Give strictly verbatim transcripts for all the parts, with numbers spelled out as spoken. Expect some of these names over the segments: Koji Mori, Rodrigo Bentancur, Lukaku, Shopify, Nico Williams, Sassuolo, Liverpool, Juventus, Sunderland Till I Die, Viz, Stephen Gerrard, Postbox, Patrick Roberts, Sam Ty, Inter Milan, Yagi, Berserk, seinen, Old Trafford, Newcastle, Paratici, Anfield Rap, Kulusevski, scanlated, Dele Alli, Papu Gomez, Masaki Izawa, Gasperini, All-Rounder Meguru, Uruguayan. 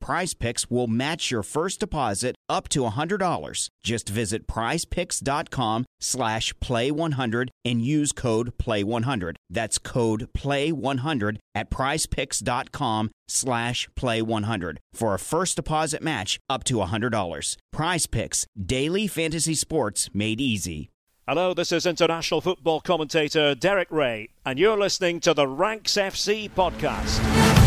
Prize Picks will match your first deposit up to one hundred dollars. Just visit prizepicks.com slash play one hundred and use code play one hundred. That's code play one hundred at prizepicks.com slash play one hundred for a first deposit match up to one hundred dollars. Prize Picks, daily fantasy sports made easy. Hello, this is international football commentator Derek Ray, and you're listening to the Ranks F C podcast.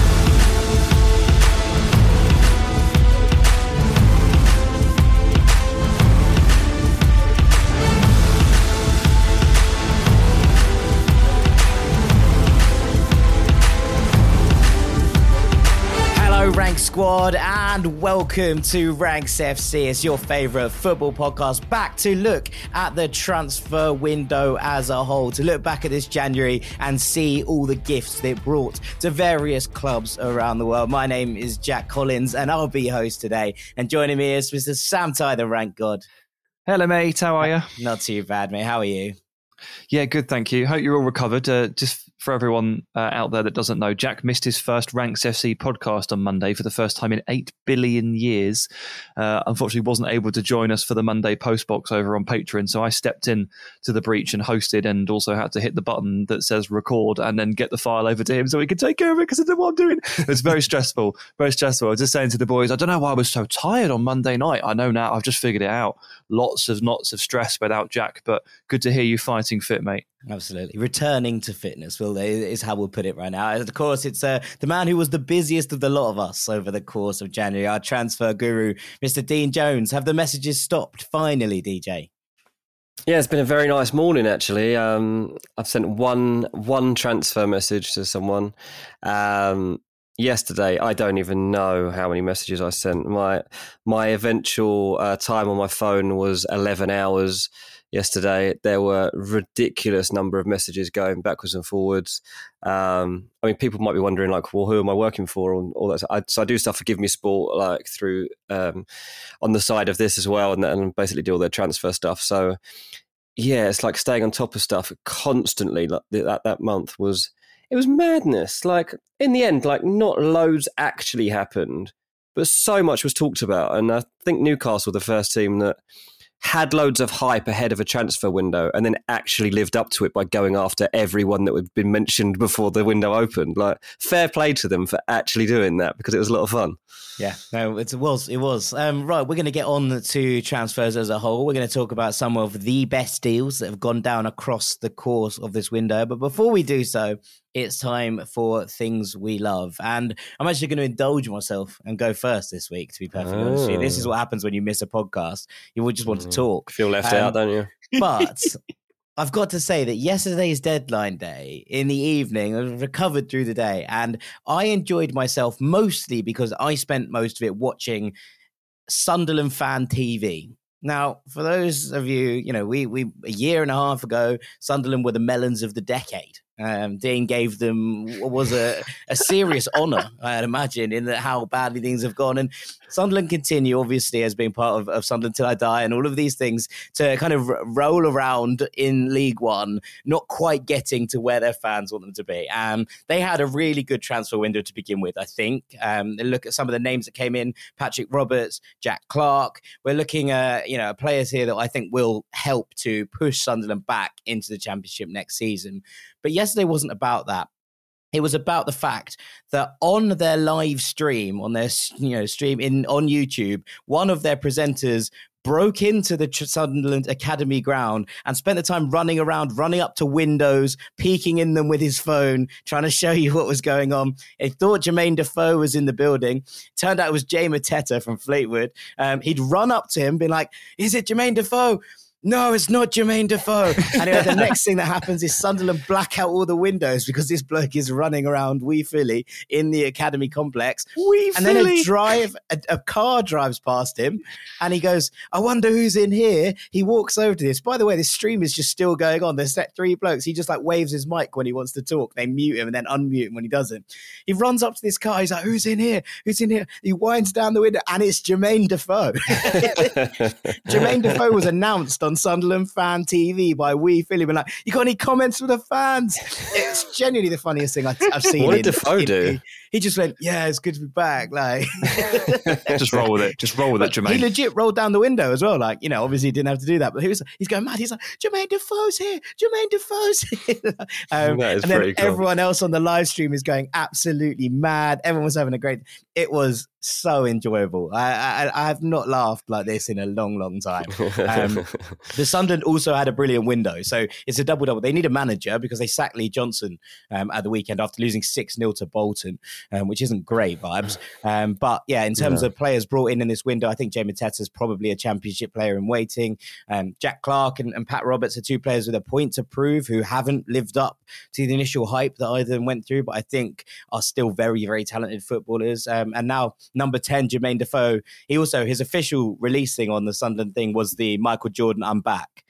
Rank Squad, and welcome to Ranks F C. It's your favourite football podcast, back to look at the transfer window as a whole, to look back at this January and see all the gifts that it brought to various clubs around the world. My name is Jack Collins, and I'll be your host today. And joining me is Mister Sam Ty, the Rank God. Hello, mate. How are you? Not too bad, mate. How are you? Yeah, good, thank you. Hope you're all recovered. Uh, just for everyone uh, out there that doesn't know, Jack missed his first Ranks F C podcast on Monday for the first time in eight billion years. Uh, unfortunately, wasn't able to join us for the Monday postbox over on Patreon, so I stepped in to the breach and hosted, and also had to hit the button that says record and then get the file over to him so he could take care of it, because I didn't know what I'm doing. It's very stressful, very stressful. I was just saying to the boys, I don't know why I was so tired on Monday night. I know now, I've just figured it out. Lots of knots of stress without Jack, but good to hear you fighting fit, mate. Absolutely. Returning to fitness, well, is how we'll put it right now. Of course, it's uh, the man who was the busiest of the lot of us over the course of January, our transfer guru, Mister Dean Jones. Have the messages stopped finally, D J? Yeah, it's been a very nice morning, actually. Um, I've sent one one transfer message to someone um, yesterday. I don't even know how many messages I sent. My, my eventual uh, time on my phone was eleven hours. Yesterday, there were a ridiculous number of messages going backwards and forwards. Um, I mean, people might be wondering, like, well, who am I working for? And all that. So I, so I do stuff for Give Me Sport, like through um, on the side of this as well, and, and basically do all their transfer stuff. So, yeah, it's like staying on top of stuff constantly. Like that that month was, it was madness. Like in the end, like not loads actually happened, but so much was talked about. And I think Newcastle, the first team that had loads of hype ahead of a transfer window and then actually lived up to it by going after everyone that had been mentioned before the window opened. Like, fair play to them for actually doing that, because it was a lot of fun. Yeah, no, it was. It was. Um, right, we're going to get on to transfers as a whole. We're going to talk about some of the best deals that have gone down across the course of this window. But before we do so, it's time for things we love. And I'm actually going to indulge myself and go first this week, to be perfectly oh. honest with you. This is what happens when you miss a podcast. You would just want to talk. Feel left um, out, don't you? But I've got to say that yesterday's deadline day in the evening, I recovered through the day, and I enjoyed myself mostly because I spent most of it watching Sunderland Fan T V. Now, for those of you, you know, we, we a year and a half ago, Sunderland were the melons of the decade. Um, Dean gave them what was a, a serious honour, I'd imagine, in the, how badly things have gone. And Sunderland continue, obviously, as being part of, of Sunderland Till I Die and all of these things, to kind of r- roll around in League One, not quite getting to where their fans want them to be. Um, they had a really good transfer window to begin with, I think. Um, look at some of the names that came in, Patrick Roberts, Jack Clark. We're looking at, you know, players here that I think will help to push Sunderland back into the Championship next season. But yesterday wasn't about that. It was about the fact that on their live stream, on their you know stream in on YouTube, one of their presenters broke into the Sunderland Academy ground and spent the time running around, running up to windows, peeking in them with his phone, trying to show you what was going on. They thought Jermaine Defoe was in the building. Turned out it was Jay Mateta from Fleetwood. Um, he'd run up to him, been like, "Is it Jermaine Defoe?" No, it's not Jermaine Defoe. And anyway, the next thing that happens is Sunderland black out all the windows because this bloke is running around Wee Philly in the academy complex. Wee Philly. And then a drive, a, a car drives past him, and he goes, "I wonder who's in here." He walks over to this. By the way, this stream is just still going on. There's that three blokes. He just like waves his mic when he wants to talk. They mute him and then unmute him when he doesn't. He runs up to this car. He's like, "Who's in here? Who's in here?" He winds down the window, and it's Jermaine Defoe. Jermaine Defoe was announced on Sunderland Fan T V by Wee Philly, and like, "You got any comments from the fans?" It's genuinely the funniest thing I've, I've seen. What did Defoe do? He, he just went, "Yeah, it's good to be back." Like, just roll with it. Just roll with but it, Jermaine. He legit rolled down the window as well. Like, you know, obviously he didn't have to do that, but he was he's going mad. He's like, "Jermaine Defoe's here. Jermaine Defoe's here." um, that is and pretty then cool. Everyone else on the live stream is going absolutely mad. Everyone was having a great. It was so enjoyable. I, I I have not laughed like this in a long, long time. Um, the Sunderland also had a brilliant window. So it's a double-double. They need a manager because they sacked Lee Johnson um, at the weekend after losing six nil to Bolton, um, which isn't great vibes. Um, but yeah, in terms no. of players brought in in this window, I think Jay Mateta's probably a Championship player in waiting. Um, Jack Clark and, and Pat Roberts are two players with a point to prove who haven't lived up to the initial hype that either went through, but I think are still very, very talented footballers. Um, and now number ten, Jermaine Defoe, he also, his official release thing on the Sunderland thing was the Michael Jordan, "I'm back."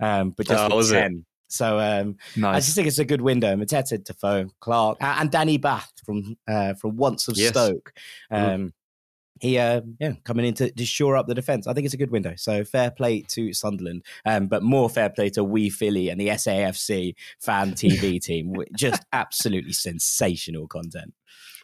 Um, but just oh, ten. It? So um, nice. I just think it's a good window. Mateta, Defoe, Clark, and Danny Bath from uh, from Once of yes. Stoke. Um, mm. He, uh, yeah, coming in to, to shore up the defence. I think it's a good window. So fair play to Sunderland, um, but more fair play to Wee Philly and the S A F C Fan T V team. Just absolutely sensational content.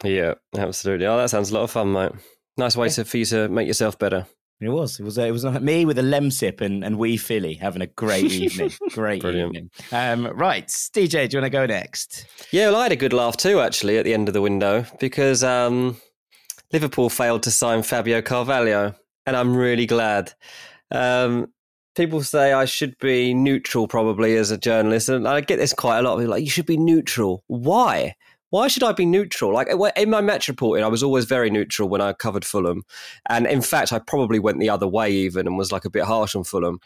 Yeah, absolutely. Oh, that sounds a lot of fun, mate. Nice way yeah. to, for you to make yourself better. It was. It was. It was me with a lem sip and, and Wee Philly having a great evening. Great Brilliant. evening. Um, right, D J, do you want to go next? Yeah, well, I had a good laugh too, actually, at the end of the window because um, Liverpool failed to sign Fabio Carvalho, and I'm really glad. Um, people say I should be neutral, probably, as a journalist, and I get this quite a lot. People are like, you should be neutral. Why? Why should I be neutral? Like in my match reporting, I was always very neutral when I covered Fulham. And in fact, I probably went the other way even and was like a bit harsh on Fulham.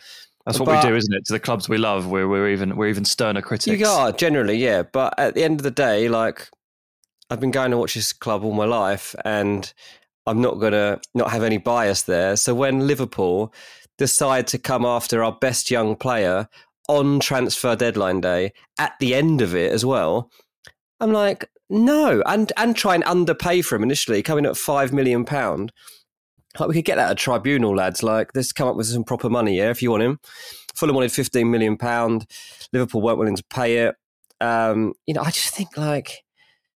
That's what but, we do, isn't it? To the clubs we love, we're, we're even we're even sterner critics. You are, generally, yeah. But at the end of the day, like I've been going to watch this club all my life and I'm not going to not have any bias there. So when Liverpool decide to come after our best young player on transfer deadline day, at the end of it as well, I'm like... No, and and try and underpay for him initially, coming at five million pounds. Like, we could get that at a tribunal, lads. Like, let's come up with some proper money, yeah, if you want him. Fulham wanted fifteen million pounds. Liverpool weren't willing to pay it. Um, you know, I just think, like,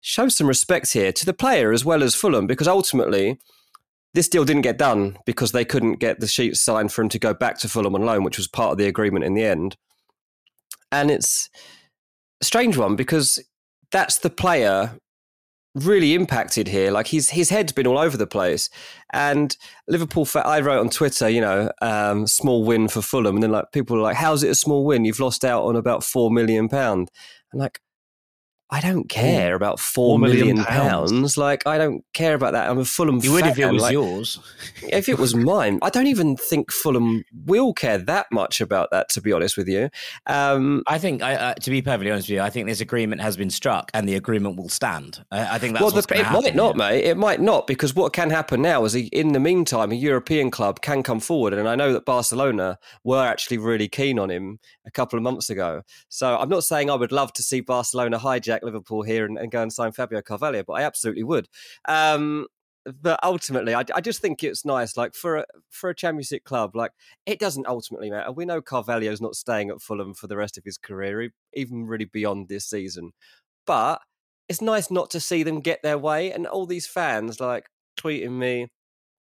show some respect here to the player as well as Fulham, because ultimately This deal didn't get done because they couldn't get the sheets signed for him to go back to Fulham on loan, which was part of the agreement in the end. And it's a strange one because that's the player really impacted here. Like his his head's been all over the place. And Liverpool, I wrote on Twitter, you know, um, small win for Fulham. And then like people are like, how's it a small win? You've lost out on about four million pounds. And like, I don't care about four, four million, million pounds. pounds. Like, I don't care about that. I'm a Fulham fan. You would if it was like, yours. If it was mine. I don't even think Fulham will care that much about that, to be honest with you. Um, I think, I, uh, to be perfectly honest with you, I think this agreement has been struck and the agreement will stand. I, I think that's well, what's going to happen. It might not, here. mate. It might not, because what can happen now is, in the meantime, a European club can come forward. And I know that Barcelona were actually really keen on him a couple of months ago. So I'm not saying I would love to see Barcelona hijack Liverpool here and, and go and sign Fabio Carvalho, but I absolutely would. Um, but ultimately, I, I just think it's nice, like for a, for a Championship club, like it doesn't ultimately matter. We know Carvalho's not staying at Fulham for the rest of his career, even really beyond this season. But it's nice not to see them get their way, and all these fans like tweeting me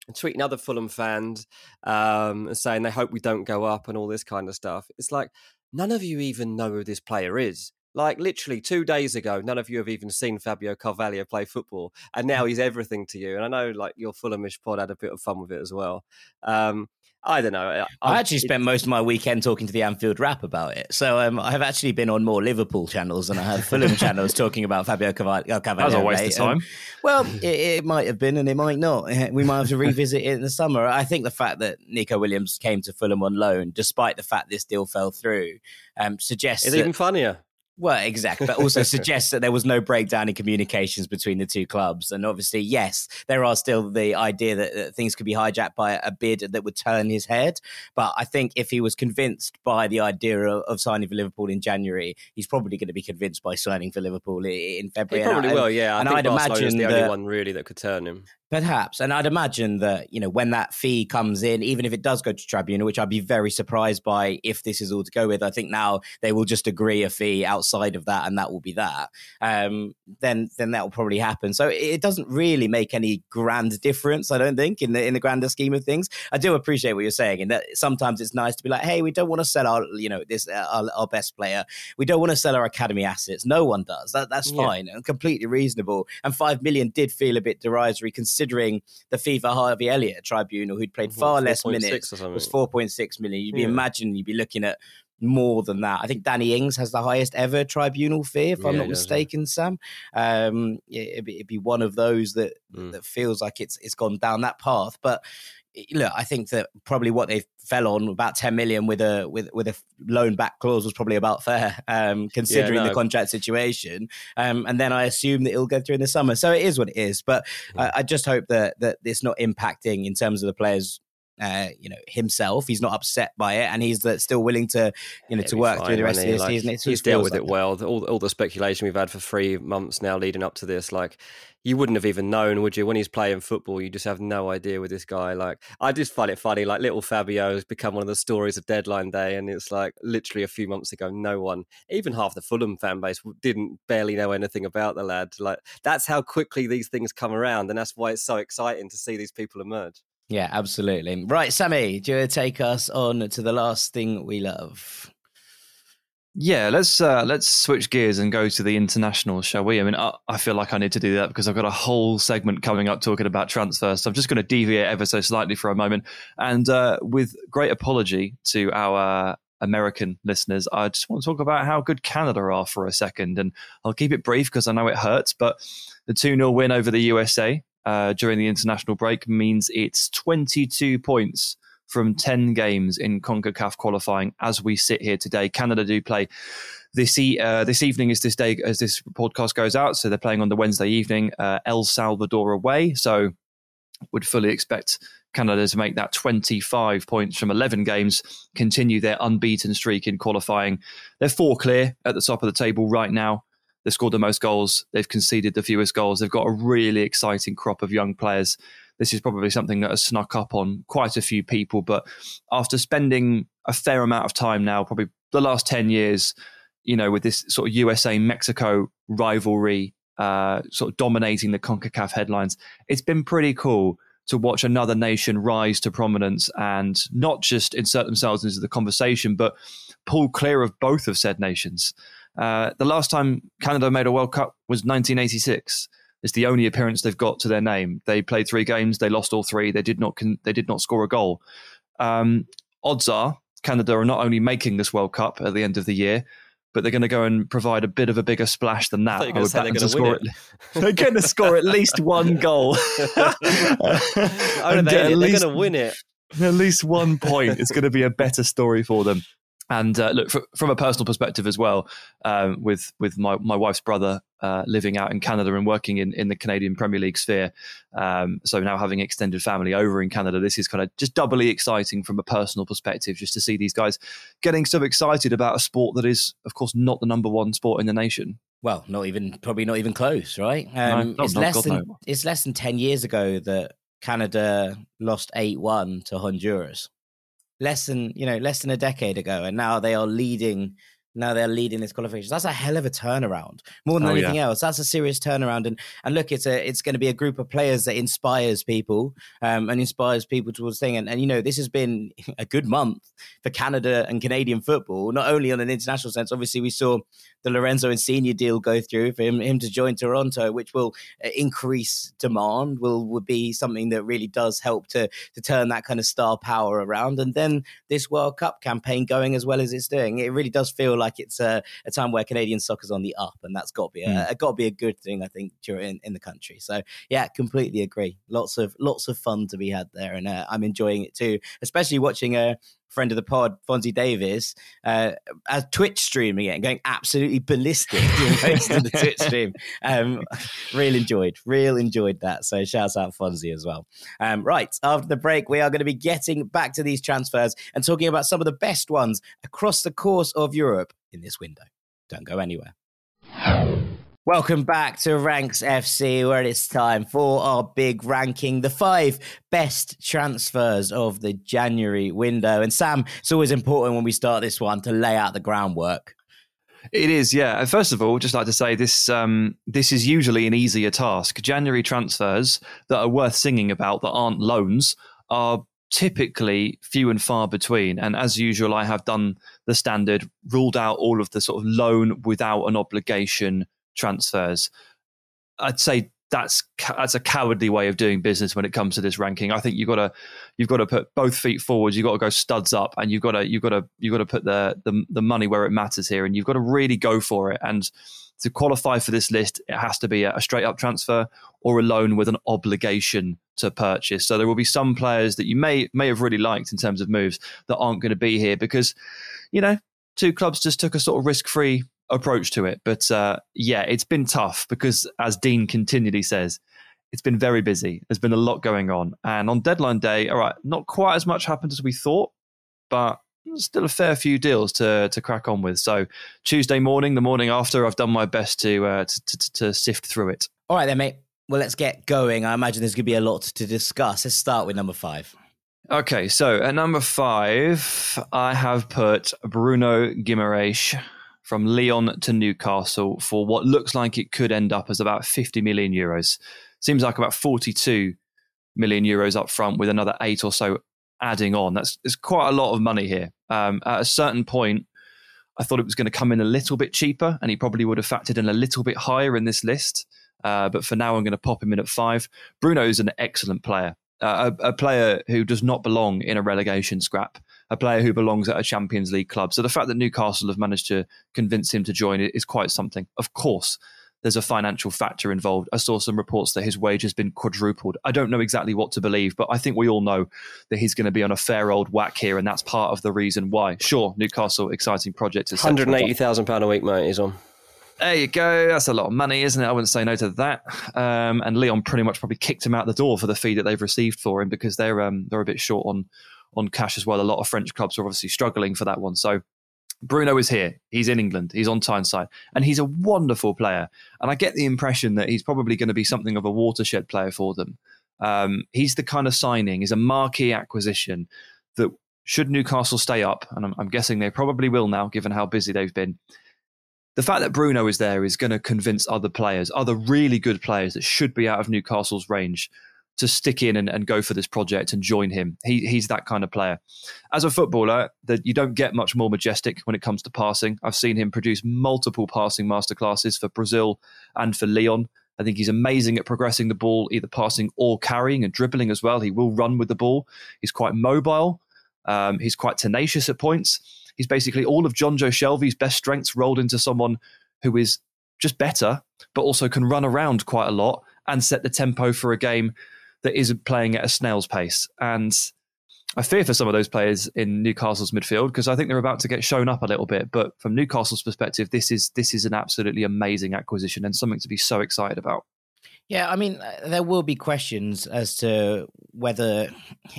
and tweeting other Fulham fans um, and saying they hope we don't go up and all this kind of stuff. It's like none of you even know who this player is. Like literally two days ago, none of you have even seen Fabio Carvalho play football, and now he's everything to you. And I know, like your Fulhamish pod had a bit of fun with it as well. Um, I don't know. I, I actually it, spent most of my weekend talking to the Anfield Rap about it. So um, I've actually been on more Liverpool channels than I have Fulham channels talking about Fabio Carvalho. That was a waste mate. of time. Um, well, it, it might have been, and it might not. We might have to revisit it in the summer. I think the fact that Nico Williams came to Fulham on loan, despite the fact this deal fell through, um, suggests it's that- even funnier. Well, exactly. But also suggests that there was no breakdown in communications between the two clubs. And obviously, yes, there are still the idea that, that things could be hijacked by a bid that would turn his head. But I think if he was convinced by the idea of, of signing for Liverpool in January, he's probably going to be convinced by signing for Liverpool in February. He probably and, will, yeah. I and think I'd Barcelona imagine is the that, only one really that could turn him. Perhaps. And I'd imagine that, you know, when that fee comes in, even if it does go to tribunal, which I'd be very surprised by if this is all to go with, I think now they will just agree a fee outside of that and that will be that. Um, then then that will probably happen. So it doesn't really make any grand difference, I don't think, in the in the grander scheme of things. I do appreciate what you're saying, and that sometimes it's nice to be like, hey, we don't want to sell our, you know, this our, our best player. We don't want to sell our academy assets. No one does. That, that's yeah. fine and completely reasonable. And five million did feel a bit derisory considering the FIFA Harvey Elliott tribunal, who'd played far less minutes, was four point six million. You'd be yeah. imagining you'd be looking at more than that. I think Danny Ings has the highest ever tribunal fee, if yeah, I'm not mistaken, yeah. Sam. Um, it'd, be, it'd be one of those that mm. that feels like it's it's gone down that path. But look, I think that probably what they fell on about ten million with a with with a loan back clause was probably about fair, um, considering yeah, no. the contract situation. Um, and then I assume that it'll go through in the summer. So it is what it is. But mm. I, I just hope that that it's not impacting in terms of the players. Uh, you know himself. He's not upset by it, and he's uh, still willing to, you know, It'd to work fine, through the rest of the like, season. It's he's dealt with like it well. All, all the speculation we've had for three months now, leading up to this, like you wouldn't have even known, would you? When he's playing football, you just have no idea with this guy. Like I just find it funny. Like little Fabio has become one of the stories of deadline day, and it's like literally a few months ago, no one, even half the Fulham fan base, didn't barely know anything about the lad. Like that's how quickly these things come around, and that's why it's so exciting to see these people emerge. Yeah, absolutely. Right, Sammy, do you want to take us on to the last thing we love? Yeah, let's uh, let's switch gears and go to the internationals, shall we? I mean, I, I feel like I need to do that because I've got a whole segment coming up talking about transfers. So I'm just going to deviate ever so slightly for a moment. And uh, with great apology to our uh, American listeners, I just want to talk about how good Canada are for a second. And I'll keep it brief because I know it hurts, but the two nil win over the U S A Uh, during the international break means it's twenty-two points from ten games in CONCACAF qualifying as we sit here today. Canada do play this e- uh, this evening as this day as this podcast goes out, so they're playing on the Wednesday evening, uh, El Salvador away. So would fully expect Canada to make that twenty-five points from eleven games, continue their unbeaten streak in qualifying. They're four clear at the top of the table right now. They've scored the most goals. They've conceded the fewest goals. They've got a really exciting crop of young players. This is probably something that has snuck up on quite a few people. But after spending a fair amount of time now, probably the last ten years, you know, with this sort of U S A Mexico rivalry uh, sort of dominating the CONCACAF headlines, it's been pretty cool to watch another nation rise to prominence and not just insert themselves into the conversation, but pull clear of both of said nations. Uh, the last time Canada made a World Cup was nineteen eighty-six. It's the only appearance they've got to their name. They played three games, they lost all three, they did not con- they did not score a goal. Um, odds are Canada are not only making this World Cup at the end of the year, but they're going to go and provide a bit of a bigger splash than that. I I they're going to score. They're going to score at least one goal. uh, and they, they're going to win it. At least one point. It's going to be a better story for them. And uh, look, for, from a personal perspective as well, um, with with my, my wife's brother uh, living out in Canada and working in, in the Canadian Premier League sphere, um, so now having extended family over in Canada, this is kind of just doubly exciting from a personal perspective, just to see these guys getting so excited about a sport that is, of course, not the number one sport in the nation. Well, not even probably not even close, right? Um, no, it's, not, less God, than, no. it's less than ten years ago that Canada lost eight one to Honduras. Less than, you know, less than a decade ago. And now they are leading, now they're leading this qualification. That's a hell of a turnaround. More than oh, anything yeah. else, that's a serious turnaround. And and look, it's a it's going to be a group of players that inspires people um, and inspires people towards thing. And, and, you know, this has been a good month for Canada and Canadian football, not only on an international sense. Obviously, we saw the Lorenzo Insigne deal go through for him, him to join Toronto, which will increase demand, will, will be something that really does help to, to turn that kind of star power around. And then this World Cup campaign going as well as it's doing, it really does feel like it's a, a time where Canadian soccer's on the up, and that's got to be a, mm. a got to be a good thing, I think, during in the country. So yeah, completely agree. Lots of lots of fun to be had there, and uh, I'm enjoying it too, especially watching a. Uh, friend of the pod, Fonzie Davies, uh, as Twitch streaming it and going absolutely ballistic most of the Twitch stream. Um, real enjoyed, real enjoyed that. So shouts out Fonzie as well. Um, right, after the break, we are going to be getting back to these transfers and talking about some of the best ones across the course of Europe in this window. Don't go anywhere. Welcome back to Ranks F C, where it's time for our big ranking, the five best transfers of the January window. And Sam, it's always important when we start this one to lay out the groundwork. It is, yeah. First of all, just like to say this um, this is usually an easier task. January transfers that are worth singing about, that aren't loans, are typically few and far between. And as usual, I have done the standard, ruled out all of the sort of loan without an obligation transfers. I'd say that's that's a cowardly way of doing business when it comes to this ranking. I think you've got to you've got to put both feet forward. You've got to go studs up, and you've got to you've got to you've got to put the, the the money where it matters here, and you've got to really go for it. And to qualify for this list, it has to be a, a straight up transfer or a loan with an obligation to purchase. So there will be some players that you may may have really liked in terms of moves that aren't going to be here because, you know, two clubs just took a sort of risk free approach to it. But uh, yeah, it's been tough because, as Dean continually says, it's been very busy. There's been a lot going on. And on deadline day, all right, not quite as much happened as we thought, but still a fair few deals to to crack on with. So Tuesday morning, the morning after, I've done my best to uh, to, to, to sift through it. All right then, mate. Well, let's get going. I imagine there's going to be a lot to discuss. Let's start with number five. Okay, so at number five, I have put Bruno Guimaraes from Lyon to Newcastle for what looks like it could end up as about fifty million euros. Seems like about forty-two million euros up front with another eight or so adding on. That's it's quite a lot of money here. Um, at a certain point, I thought it was going to come in a little bit cheaper, and he probably would have factored in a little bit higher in this list. Uh, but for now, I'm going to pop him in at five. Bruno's an excellent player, uh, a, a player who does not belong in a relegation scrap, a player who belongs at a Champions League club. So the fact that Newcastle have managed to convince him to join is quite something. Of course, there's a financial factor involved. I saw some reports that his wage has been quadrupled. I don't know exactly what to believe, but I think we all know that he's going to be on a fair old whack here, and that's part of the reason why. Sure, Newcastle, exciting project. one hundred eighty thousand pounds a week, mate, he's on. There you go. That's a lot of money, isn't it? I wouldn't say no to that. Um, and Lyon pretty much probably kicked him out the door for the fee that they've received for him, because they're um, they're a bit short on on cash as well. A lot of French clubs are obviously struggling for that one. So Bruno is here. He's in England. He's on Tyneside. And he's a wonderful player. And I get the impression that he's probably going to be something of a watershed player for them. Um, he's the kind of signing, he's a marquee acquisition that should Newcastle stay up, and I'm, I'm guessing they probably will now, given how busy they've been, the fact that Bruno is there is going to convince other players, other really good players that should be out of Newcastle's range, to stick in and, and go for this project and join him. He, he's that kind of player. As a footballer, that you don't get much more majestic when it comes to passing. I've seen him produce multiple passing masterclasses for Brazil and for Lyon. I think he's amazing at progressing the ball, either passing or carrying and dribbling as well. He will run with the ball. He's quite mobile. Um, he's quite tenacious at points. He's basically all of John Joe Shelvey's best strengths rolled into someone who is just better, but also can run around quite a lot and set the tempo for a game that isn't playing at a snail's pace. And I fear for some of those players in Newcastle's midfield, because I think they're about to get shown up a little bit. But from Newcastle's perspective, this is this is an absolutely amazing acquisition and something to be so excited about. Yeah, I mean, there will be questions as to whether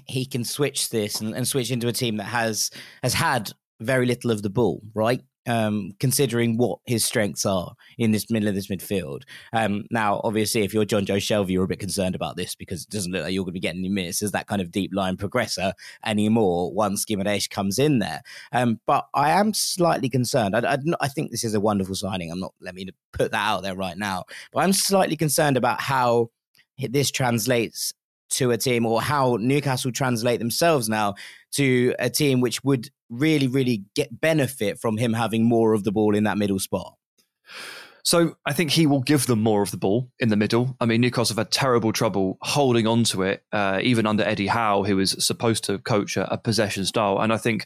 he can switch this and, and switch into a team that has has had very little of the ball, right? Um, considering what his strengths are in this middle of this midfield. Um, now, obviously, if you're John Joe Shelvey, you're a bit concerned about this because it doesn't look like you're going to be getting any minutes as that kind of deep line progressor anymore once Guimaraes comes in there. Um, but I am slightly concerned. I, I, I think this is a wonderful signing. I'm not, let me put that out there right now. But I'm slightly concerned about how this translates to a team, or how Newcastle translate themselves now to a team which would really, really get benefit from him having more of the ball in that middle spot. So I think he will give them more of the ball in the middle. I mean, Newcastle have had terrible trouble holding on to it, uh, even under Eddie Howe, who is supposed to coach a, a possession style. And I think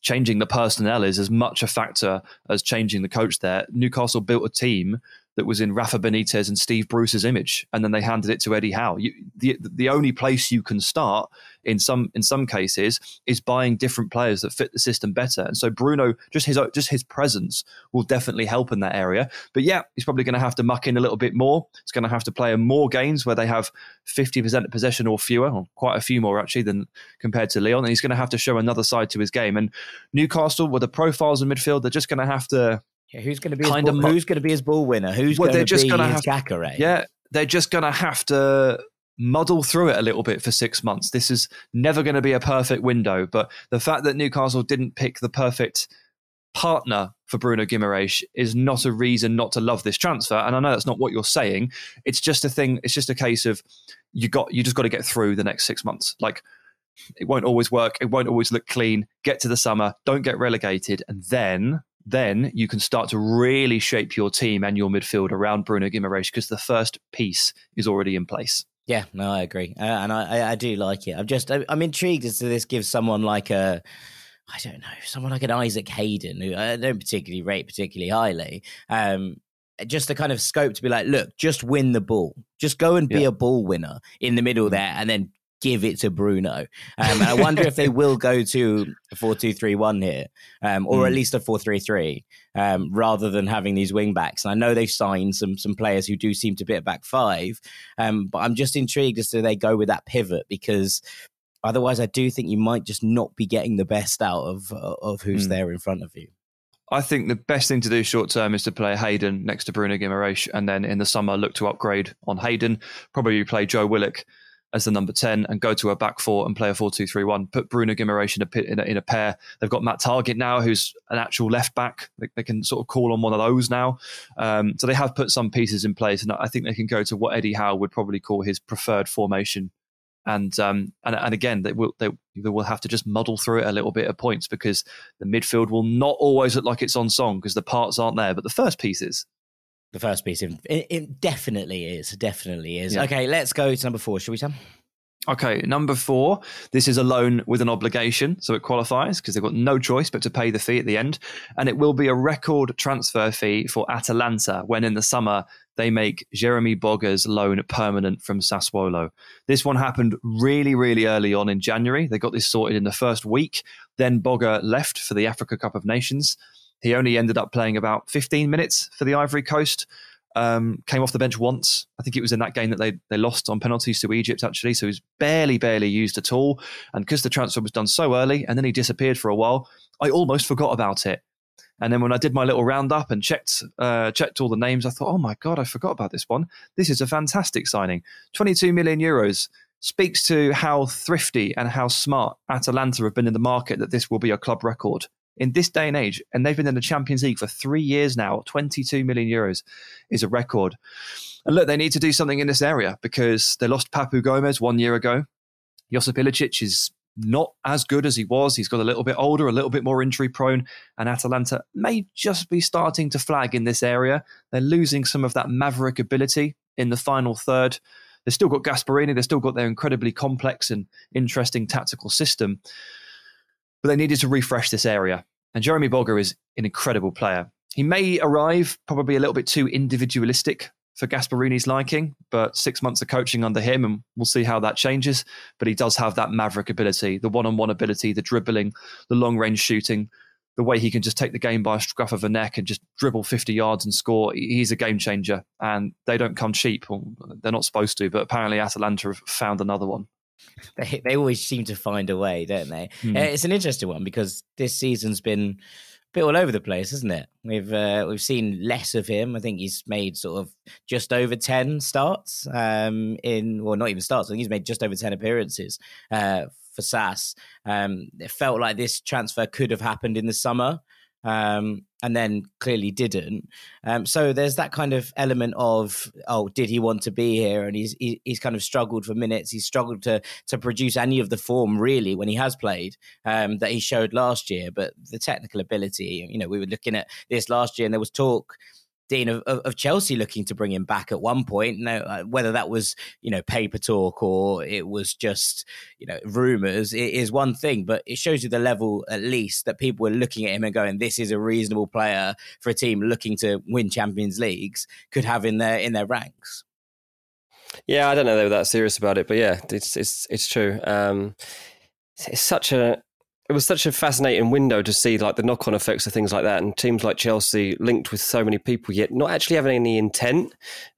changing the personnel is as much a factor as changing the coach there. Newcastle built a team that was in Rafa Benitez and Steve Bruce's image, and then they handed it to Eddie Howe. You, the the only place you can start in some in some cases is buying different players that fit the system better. And so Bruno, just his just his presence will definitely help in that area. But yeah, he's probably going to have to muck in a little bit more. He's going to have to play in more games where they have fifty percent of possession or fewer, or quite a few more actually than compared to Lyon. And he's going to have to show another side to his game. And Newcastle, with the profiles in midfield, they're just going to have to. Yeah, who's going to be his ball, who's going to be his ball winner? Who's well, going to be gonna his Gakare? Yeah, they're just going to have to muddle through it a little bit for six months. This is never going to be a perfect window, but the fact that Newcastle didn't pick the perfect partner for Bruno Guimaraes is not a reason not to love this transfer. And I know that's not what you're saying. It's just a thing. It's just a case of you got you just got to get through the next six months. Like, it won't always work. It won't always look clean. Get to the summer. Don't get relegated, and then. then you can start to really shape your team and your midfield around Bruno Guimaraes, because the first piece is already in place. Yeah, no, I agree. Uh, and I, I do like it. I'm just, I'm intrigued as to this gives someone like a, I don't know, someone like an Isaac Hayden, who I don't particularly rate particularly highly, um, just the kind of scope to be like, look, just win the ball. Just go and be yeah. a ball winner in the middle there, and then give it to Bruno. Um, I wonder if they will go to a four two three one here, um, or mm. at least a four three three, um, rather than having these wing backs. And I know they've signed some some players who do seem to be at back five, um, but I'm just intrigued as to they go with that pivot, because otherwise I do think you might just not be getting the best out of of who's mm. there in front of you. I think the best thing to do short term is to play Hayden next to Bruno Guimaraes, and then in the summer look to upgrade on Hayden. Probably play Joe Willock as the number ten and go to a back four and play a four two three one. Put Bruno Guimaraes in a, in a, in a pair. They've got Matt Target now, who's an actual left back. They, they can sort of call on one of those now. Um, so they have put some pieces in place, and I think they can go to what Eddie Howe would probably call his preferred formation. And um, and, and again, they will, they, they will have to just muddle through it a little bit at points, because the midfield will not always look like it's on song, because the parts aren't there, but the first piece is. The first piece, it, it definitely is, definitely is. Yeah. Okay, let's go to number four, shall we, Sam? Okay, number four. This is a loan with an obligation, so it qualifies, because they've got no choice but to pay the fee at the end. And it will be a record transfer fee for Atalanta when in the summer they make Jeremy Boga's loan permanent from Sassuolo. This one happened really, really early on in January. They got this sorted in the first week. Then Boga left for the Africa Cup of Nations. He only ended up playing about fifteen minutes for the Ivory Coast. Um, came off the bench once. I think it was in that game that they they lost on penalties to Egypt, actually. So he was barely, barely used at all. And because the transfer was done so early and then he disappeared for a while, I almost forgot about it. And then when I did my little roundup and checked uh, checked all the names, I thought, oh my God, I forgot about this one. This is a fantastic signing. twenty-two million euros. Speaks to how thrifty and how smart Atalanta have been in the market that this will be a club record in this day and age, and they've been in the Champions League for three years now, twenty-two million euros is a record. And look, they need to do something in this area because they lost Papu Gomez one year ago. Josip Ilicic is not as good as he was. He's got a little bit older, a little bit more injury prone, and Atalanta may just be starting to flag in this area. They're losing some of that maverick ability in the final third. They've still got Gasperini. They've still got their incredibly complex and interesting tactical system. But they needed to refresh this area. And Jeremy Boga is an incredible player. He may arrive probably a little bit too individualistic for Gasperini's liking, but six months of coaching under him and we'll see how that changes. But he does have that maverick ability, the one-on-one ability, the dribbling, the long-range shooting, the way he can just take the game by a scruff of the neck and just dribble fifty yards and score. He's a game changer, and they don't come cheap. Well, they're not supposed to, but apparently Atalanta have found another one. They, they always seem to find a way, don't they? Mm. It's an interesting one because this season's been bit all over the place, isn't it? We've uh, we've seen less of him. I think he's made sort of just over ten starts um, in, well, not even starts. I think he's made just over ten appearances uh, for S A S. Um, it felt like this transfer could have happened in the summer um, and then clearly didn't. Um, so there's that kind of element of, oh, did he want to be here? And he's he, he's kind of struggled for minutes. He's struggled to to produce any of the form really when he has played um, that he showed last year. But the technical ability, you know, we were looking at this last year and there was talk, Dean, of, of Chelsea looking to bring him back at one point. Now, whether that was, you know, paper talk or it was just, you know, rumours, it is one thing, but it shows you the level, at least, that people were looking at him and going, this is a reasonable player for a team looking to win Champions Leagues could have in their in their ranks. Yeah, I don't know they were that serious about it, but yeah, it's it's it's true. Um, it's such a... It was such a fascinating window to see like the knock-on effects of things like that and teams like Chelsea linked with so many people yet not actually having any intent.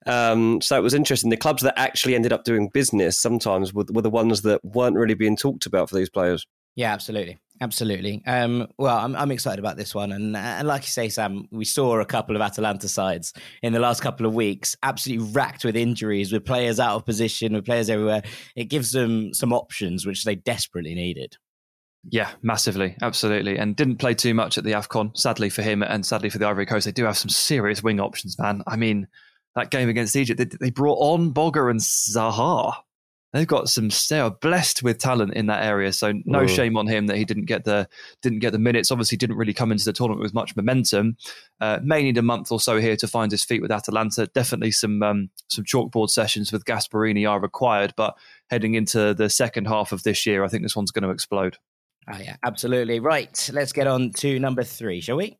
Um, so it was interesting. The clubs that actually ended up doing business sometimes were, were the ones that weren't really being talked about for these players. Yeah, absolutely. Absolutely. Um, well, I'm, I'm excited about this one. And, and like you say, Sam, we saw a couple of Atalanta sides in the last couple of weeks, absolutely racked with injuries, with players out of position, with players everywhere. It gives them some options, which they desperately needed. Yeah, massively. Absolutely. And didn't play too much at the AFCON, sadly for him and sadly for the Ivory Coast. They do have some serious wing options, man. I mean, that game against Egypt, they, they brought on Boga and Zaha. They've got some, they are blessed with talent in that area. So no Ooh. shame on him that he didn't get the didn't get the minutes. Obviously didn't really come into the tournament with much momentum. Uh, may need a month or so here to find his feet with Atalanta. Definitely some um, some chalkboard sessions with Gasperini are required, but heading into the second half of this year, I think this one's going to explode. Oh, yeah, absolutely. Right, let's get on to number three, shall we?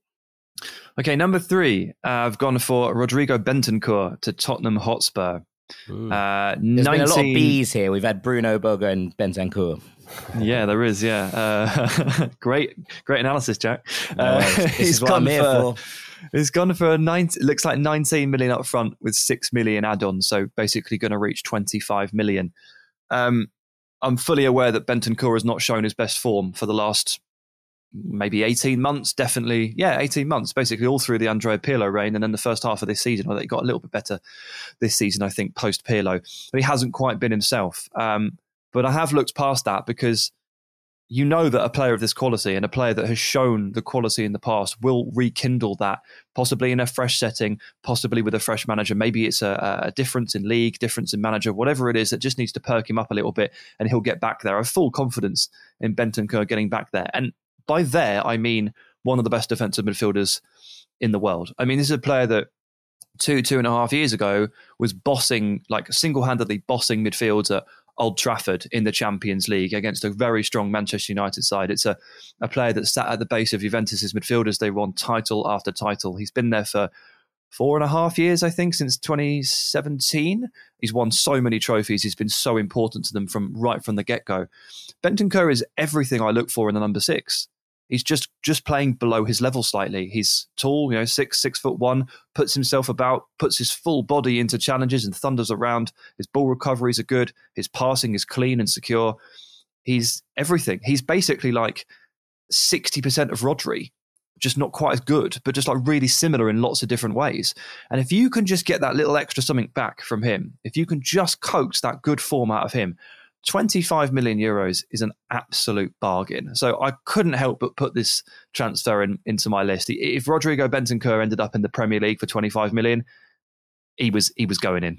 Okay, number three, uh, I've gone for Rodrigo Bentancur to Tottenham Hotspur. Uh, There's nineteen... been a lot of B's here. We've had Bruno Boga and Bentancur. Yeah, there is, yeah. Uh, great great analysis, Jack. Uh, no, this he's is what I'm here for. for. He's gone for, nine, it looks like nineteen million up front with six million add-ons, so basically going to reach twenty-five million. Um I'm fully aware that Bentancur has not shown his best form for the last maybe eighteen months, definitely. Yeah, eighteen months, basically all through the Andrea Pirlo reign and then the first half of this season. Although he got a little bit better this season, I think, post-Pirlo. But he hasn't quite been himself. Um, but I have looked past that because you know that a player of this quality and a player that has shown the quality in the past will rekindle that, possibly in a fresh setting, possibly with a fresh manager. Maybe it's a, a difference in league, difference in manager, whatever it is that just needs to perk him up a little bit and he'll get back there. I have full confidence in Bentancur getting back there. And by there, I mean one of the best defensive midfielders in the world. I mean, this is a player that two, two and a half years ago was bossing, like single-handedly bossing midfields at Old Trafford in the Champions League against a very strong Manchester United side. It's a, a player that sat at the base of Juventus' midfielders. They won title after title. He's been there for four and a half years, I think, since twenty seventeen. He's won so many trophies. He's been so important to them from right from the get-go. Bentancur is everything I look for in the number six. He's just just playing below his level slightly. He's tall, you know, six, six foot one, puts himself about, puts his full body into challenges and thunders around. His ball recoveries are good. His passing is clean and secure. He's everything. He's basically like sixty percent of Rodri, just not quite as good, but just like really similar in lots of different ways. And if you can just get that little extra something back from him, if you can just coax that good form out of him, twenty-five million euros is an absolute bargain. So I couldn't help but put this transfer in, into my list. If Rodrigo Bentancur ended up in the Premier League for twenty-five million, he was he was going in.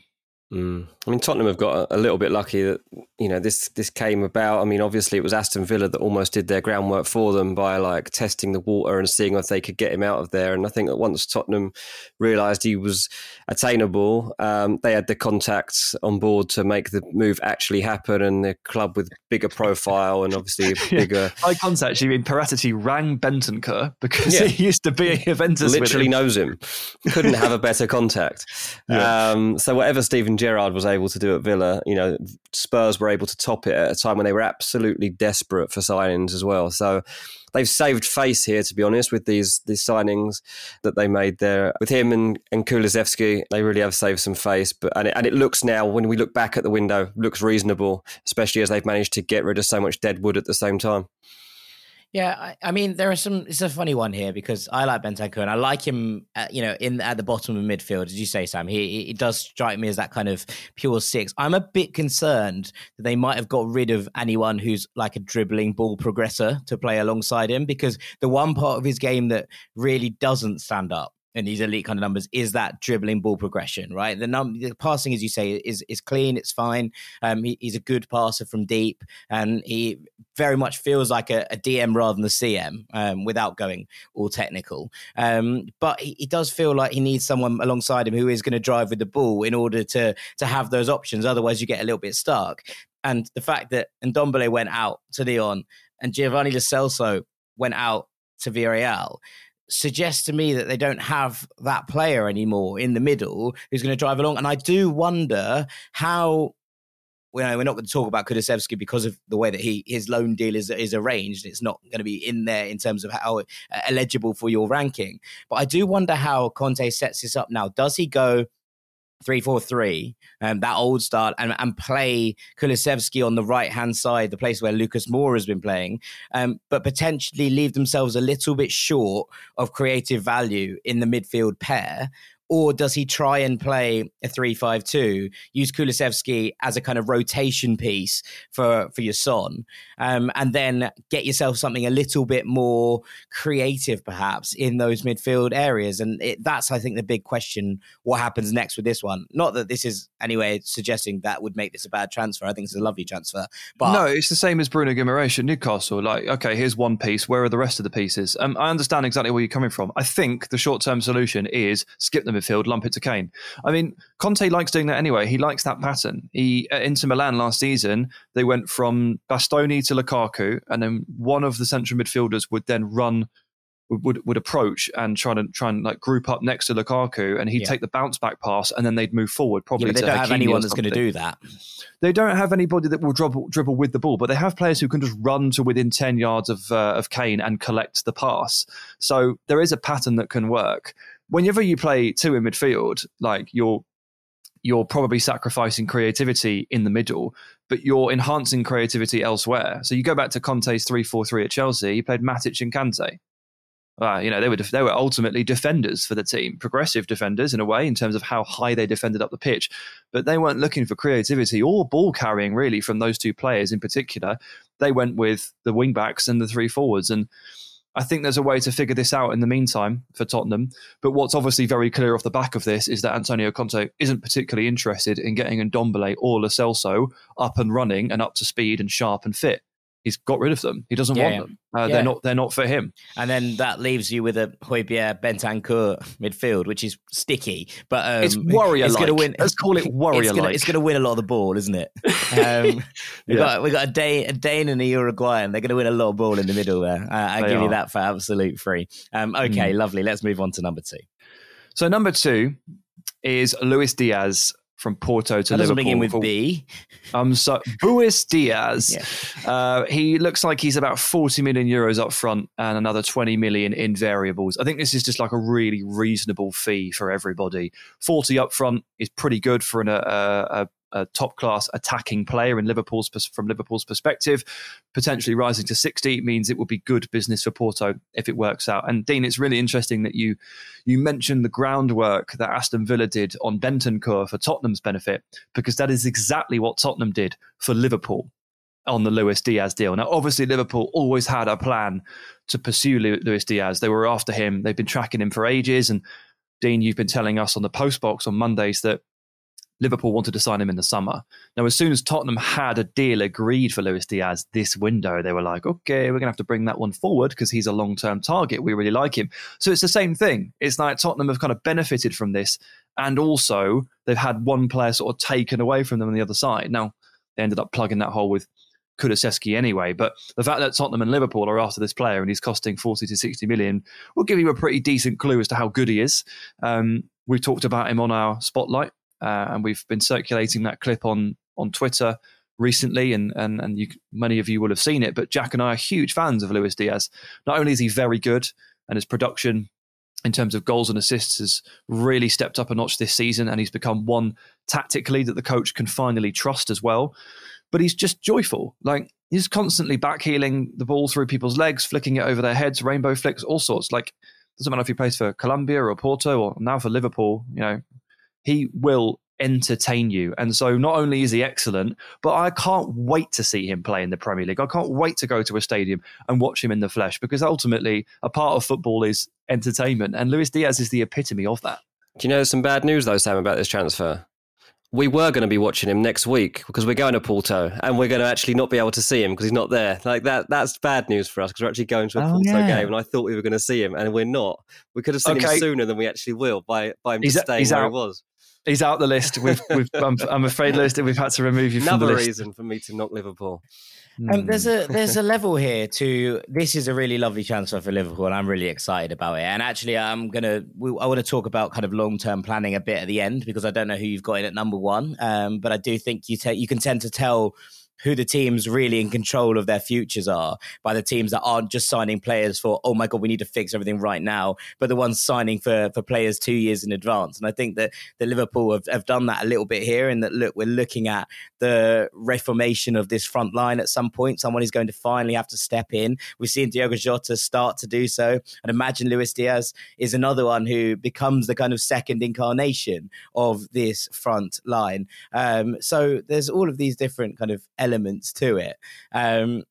Mm. I mean, Tottenham have got a little bit lucky that, you know, this this came about. I mean, obviously it was Aston Villa that almost did their groundwork for them by like testing the water and seeing if they could get him out of there. And I think that once Tottenham realised he was attainable, um, they had the contacts on board to make the move actually happen, and the club with bigger profile and obviously bigger... By yeah. contacts, you mean Paratici rang Bentancur because yeah. he used to be a Juventus Literally with him. knows him. Couldn't have a better contact. Yeah. Um, so whatever Stephen Gerrard was able to do at Villa, you know, Spurs were able to top it at a time when they were absolutely desperate for signings as well. So they've saved face here, to be honest, with these these signings that they made there. With him and, and Kulusevski, they really have saved some face. But and it, and it looks now, when we look back at the window, looks reasonable, especially as they've managed to get rid of so much dead wood at the same time. Yeah, I, I mean, there are some. It's a funny one here because I like Bentancur and I like him, at, you know, in at the bottom of midfield, as you say, Sam. He, he does strike me as that kind of pure six. I'm a bit concerned that they might have got rid of anyone who's like a dribbling ball progressor to play alongside him, because the one part of his game that really doesn't stand up in these elite kind of numbers is that dribbling ball progression, right? The num- the passing, as you say, is is clean, it's fine. Um, he, he's a good passer from deep, and he very much feels like a, a D M rather than a C M, um, without going all technical. Um, but he, he does feel like he needs someone alongside him who is going to drive with the ball in order to to have those options. Otherwise, you get a little bit stuck. And the fact that Ndombele went out to Lyon and Giovanni Lo Celso went out to Villarreal suggests to me that they don't have that player anymore in the middle who's going to drive along. And I do wonder how, you know, we're not going to talk about Kulusevski because of the way that he his loan deal is, is arranged. It's not going to be in there in terms of how uh, eligible for your ranking. But I do wonder how Conte sets this up now. Does he go three four three, um, that old style, and, and play Kulusevski on the right-hand side, the place where Lucas Moura has been playing, um, but potentially leave themselves a little bit short of creative value in the midfield pair? Or does he try and play a three five two, use Kulusevski as a kind of rotation piece for, for your son, um, and then get yourself something a little bit more creative, perhaps, in those midfield areas? And it, that's, I think, the big question, what happens next with this one? Not that this is, anyway, suggesting that would make this a bad transfer. I think it's a lovely transfer. But no, it's the same as Bruno Guimaraes at Newcastle. Like, okay, here's one piece. Where are the rest of the pieces? Um, I understand exactly where you're coming from. I think the short-term solution is skip them if field, lump it to Kane. I mean, Conte likes doing that anyway. He likes that pattern. He at Inter Milan last season, they went from Bastoni to Lukaku, and then one of the central midfielders would then run, would would approach and try to try and like group up next to Lukaku, and he'd yeah. take the bounce back pass, and then they'd move forward. Probably yeah, but they don't Hakimi have anyone that's going to do that. They don't have anybody that will dribble dribble with the ball, but they have players who can just run to within ten yards of uh, of Kane and collect the pass. So there is a pattern that can work. Whenever you play two in midfield, like you're you're probably sacrificing creativity in the middle, but you're enhancing creativity elsewhere. So you go back to Conte's three four three at Chelsea. He played Matic and Kante. Uh, you know they were def- they were ultimately defenders for the team, progressive defenders in a way in terms of how high they defended up the pitch, but they weren't looking for creativity or ball carrying really from those two players in particular. They went with the wing backs and the three forwards, and I think there's a way to figure this out in the meantime for Tottenham. But what's obviously very clear off the back of this is that Antonio Conte isn't particularly interested in getting Ndombele or Lo Celso up and running and up to speed and sharp and fit. He's got rid of them. He doesn't yeah, want yeah. them. Uh, yeah. They're not. They're not for him. And then that leaves you with a Højbjerg Bentancur midfield, which is sticky, but um, it's warrior. It's going to win. Let's call it warrior. It's going to win a lot of the ball, isn't it? Um, we yeah. got we got a Dane, a Dane and a Uruguayan. They're going to win a lot of ball in the middle there. Uh, I give are. you that for absolute free. Um, okay, mm. lovely. Let's move on to number two. So number two is Luis Diaz. From Porto to Liverpool. Begin with B. I'm sorry, Luis Diaz. Yeah. Uh, he looks like he's about forty million euros up front and another twenty million in variables. I think this is just like a really reasonable fee for everybody. forty up front is pretty good for an, a, a a top-class attacking player in Liverpool's from Liverpool's perspective. Potentially rising to sixty means it will be good business for Porto if it works out. And Dean, it's really interesting that you you mentioned the groundwork that Aston Villa did on Bentancur for Tottenham's benefit, because that is exactly what Tottenham did for Liverpool on the Luis Diaz deal. Now, obviously, Liverpool always had a plan to pursue Luis Diaz. They were after him. They've been tracking him for ages. And Dean, you've been telling us on the postbox on Mondays that Liverpool wanted to sign him in the summer. Now, as soon as Tottenham had a deal agreed for Luis Diaz this window, they were like, okay, we're going to have to bring that one forward because he's a long-term target. We really like him. So it's the same thing. It's like Tottenham have kind of benefited from this. And also they've had one player sort of taken away from them on the other side. Now, they ended up plugging that hole with Kulusevski anyway. But the fact that Tottenham and Liverpool are after this player and he's costing forty to sixty million will give you a pretty decent clue as to how good he is. Um, we talked about him on our spotlight. Uh, and we've been circulating that clip on on Twitter recently, and and and you, many of you will have seen it. But Jack and I are huge fans of Luis Diaz. Not only is he very good, and his production in terms of goals and assists has really stepped up a notch this season, and he's become one tactically that the coach can finally trust as well. But he's just joyful. Like, he's constantly backheeling the ball through people's legs, flicking it over their heads, rainbow flicks, all sorts. Like, doesn't matter if he plays for Colombia or Porto or now for Liverpool, you know, he will entertain you. And so not only is he excellent, but I can't wait to see him play in the Premier League. I can't wait to go to a stadium and watch him in the flesh, because ultimately a part of football is entertainment. And Luis Diaz is the epitome of that. Do you know some bad news though, Sam, about this transfer? We were going to be watching him next week because we're going to Porto, and we're going to actually not be able to see him because he's not there. Like that, that's bad news for us, because we're actually going to a oh, Porto yeah. game, and I thought we were going to see him, and we're not. We could have seen okay. him sooner than we actually will by, by him he's staying a, he's where out. he was. He's out the list. We've, we've, I'm, I'm afraid, Lewis, that we've had to remove you from Another the list. Another reason for me to knock Liverpool. Um, there's a there's a level here to this is a really lovely transfer for Liverpool, and I'm really excited about it. And actually, I'm gonna we, I want to talk about kind of long term planning a bit at the end, because I don't know who you've got in at number one, um, but I do think you te- you can tend to tell who the teams really in control of their futures are by the teams that aren't just signing players for, oh my God, we need to fix everything right now, but the ones signing for, for players two years in advance. And I think that the Liverpool have, have done that a little bit here, and that, look, we're looking at the reformation of this front line at some point. Someone is going to finally have to step in. We've seen Diogo Jota start to do so. And imagine Luis Diaz is another one who becomes the kind of second incarnation of this front line. Um, so there's all of these different kind of elements elements to it. Um,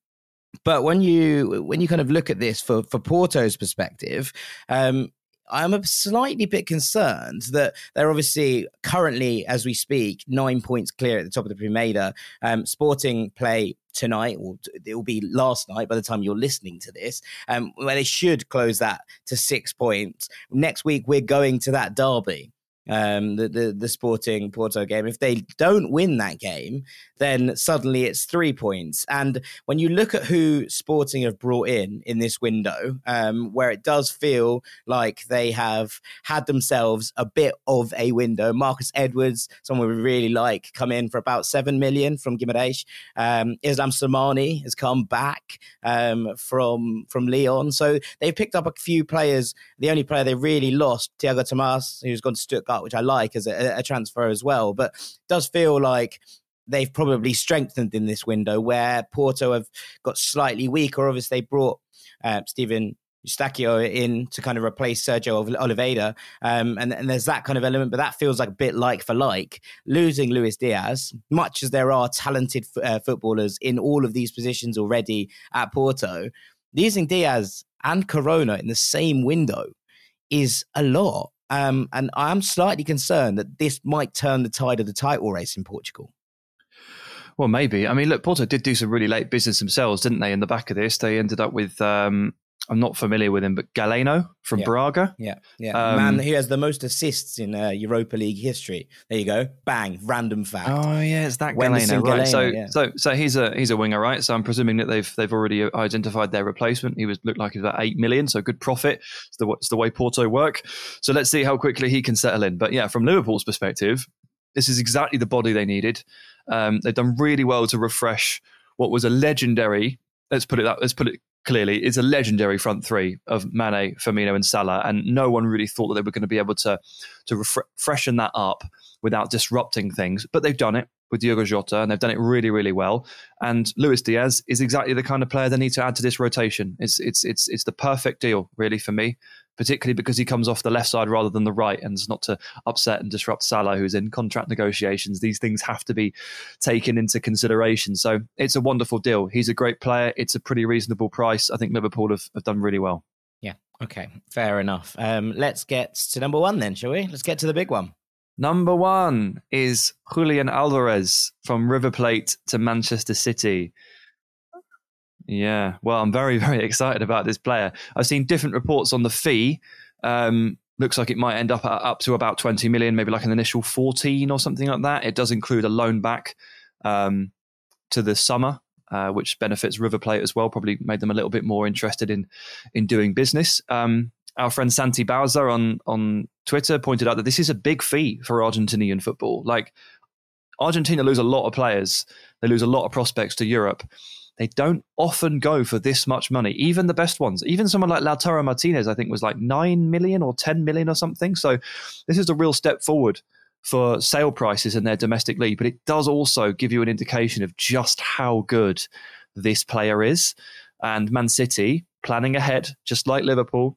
but when you when you kind of look at this for, for Porto's perspective, um, I'm a slightly bit concerned that they're obviously currently, as we speak, nine points clear at the top of the Primera. Um, Sporting play tonight, or it will be last night by the time you're listening to this, um, where they should close that to six points. Next week, we're going to that derby. Um, the, the the Sporting Porto game. If they don't win that game, then suddenly it's three points. And when you look at who Sporting have brought in in this window, um, where it does feel like they have had themselves a bit of a window. Marcus Edwards, someone we really like, come in for about seven million from Guimaraes. Um, Islam Samani has come back um, from, from Lyon. So they've picked up a few players. The only player they really lost, Thiago Tomás, who's gone to Stuttgart, which I like as a, a transfer as well, but does feel like they've probably strengthened in this window, where Porto have got slightly weaker. Obviously, they brought uh, Stephen Eustachio in to kind of replace Sergio Oliveira, um, and, and there's that kind of element, but that feels like a bit like for like. Losing Luis Diaz, much as there are talented uh, footballers in all of these positions already at Porto, losing Diaz and Corona in the same window is a lot. Um, and I'm slightly concerned that this might turn the tide of the title race in Portugal. Well, maybe. I mean, look, Porto did do some really late business themselves, didn't they? In the back of this, they ended up with, um, I'm not familiar with him, but Galeno from yeah. Braga. Yeah, yeah. Um, Man who has the most assists in uh, Europa League history. There you go. Bang. Random fact. Oh, yeah, it's that Galeno, right? Galeno, so, yeah. so, so he's a he's a winger, right? So I'm presuming that they've they've already identified their replacement. He was looked like he was about eight million, so good profit. It's the, it's the way Porto work. So let's see how quickly he can settle in. But yeah, from Liverpool's perspective, this is exactly the body they needed. Um, they've done really well to refresh what was a legendary. Let's put it that. Let's put it clearly, is a legendary front three of Mane, Firmino and Salah. And no one really thought that they were going to be able to, to ref- freshen that up without disrupting things. But they've done it with Diogo Jota, and they've done it really, really well. And Luis Diaz is exactly the kind of player they need to add to this rotation. It's it's it's it's the perfect deal, really, for me, particularly because he comes off the left side rather than the right, and it's not to upset and disrupt Salah, who's in contract negotiations. These things have to be taken into consideration. So it's a wonderful deal. He's a great player. It's a pretty reasonable price. I think Liverpool have, have done really well. Yeah, okay, fair enough. Um, let's get to number one then, shall we? Let's get to the big one. Number one is Julian Alvarez from River Plate to Manchester City. Yeah, well, I'm very, very excited about this player. I've seen different reports on the fee. Um, looks like it might end up at, up to about twenty million, maybe like an initial fourteen or something like that. It does include a loan back um, to the summer, uh, which benefits River Plate as well. Probably made them a little bit more interested in in doing business. Um, our friend Santi Bowser on, on Twitter pointed out that this is a big fee for Argentinian football. Like, Argentina lose a lot of players. They lose a lot of prospects to Europe. They don't often go for this much money, even the best ones. Even someone like Lautaro Martinez, I think, was like nine million or ten million or something. So this is a real step forward for sale prices in their domestic league. But it does also give you an indication of just how good this player is. And Man City, planning ahead, just like Liverpool,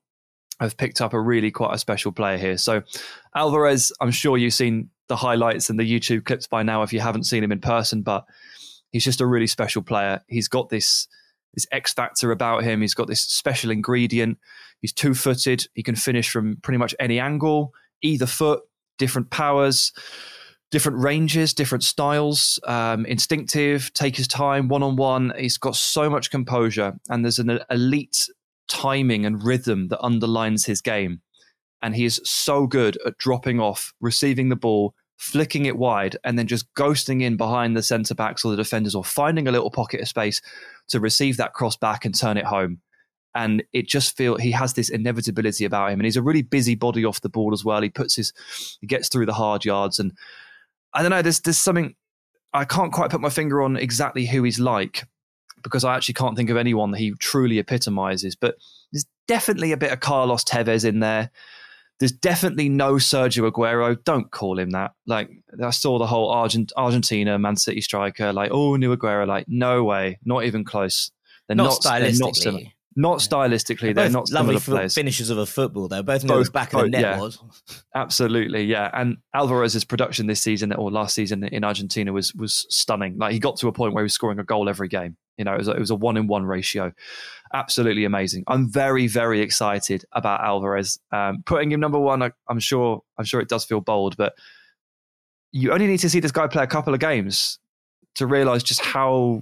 have picked up a really quite a special player here. So Alvarez, I'm sure you've seen the highlights and the YouTube clips by now if you haven't seen him in person, but he's just a really special player. He's got this, this X factor about him. He's got this special ingredient. He's two-footed. He can finish from pretty much any angle, either foot, different powers, different ranges, different styles, um, instinctive, take his time, one-on-one. He's got so much composure, and there's an elite timing and rhythm that underlines his game. And he is so good at dropping off, receiving the ball, flicking it wide, and then just ghosting in behind the centre-backs or the defenders, or finding a little pocket of space to receive that cross back and turn it home. And it just feels he has this inevitability about him. And he's a really busy body off the ball as well. He puts his, he gets through the hard yards. And I don't know, there's, there's something, I can't quite put my finger on exactly who he's like, because I actually can't think of anyone that he truly epitomizes. But there's definitely a bit of Carlos Tevez in there. There's definitely no Sergio Aguero. Don't call him that. Like, I saw the whole Argent- Argentina, Man City striker, like, oh, new Aguero. Like, no way. Not even close. They're not, not stylistically. They're not, similar. not yeah. stylistically. They're, they're not lovely players. Finishers of a football, though. Both know both, the back both, of the net yeah. was. Absolutely, yeah. And Alvarez's production this season, or last season in Argentina, was was stunning. Like, he got to a point where he was scoring a goal every game. You know, it was, a, it was a one-in-one ratio. Absolutely amazing. I'm very, very excited about Alvarez. Um, putting him number one, I, I'm sure I'm sure it does feel bold, but you only need to see this guy play a couple of games to realise just how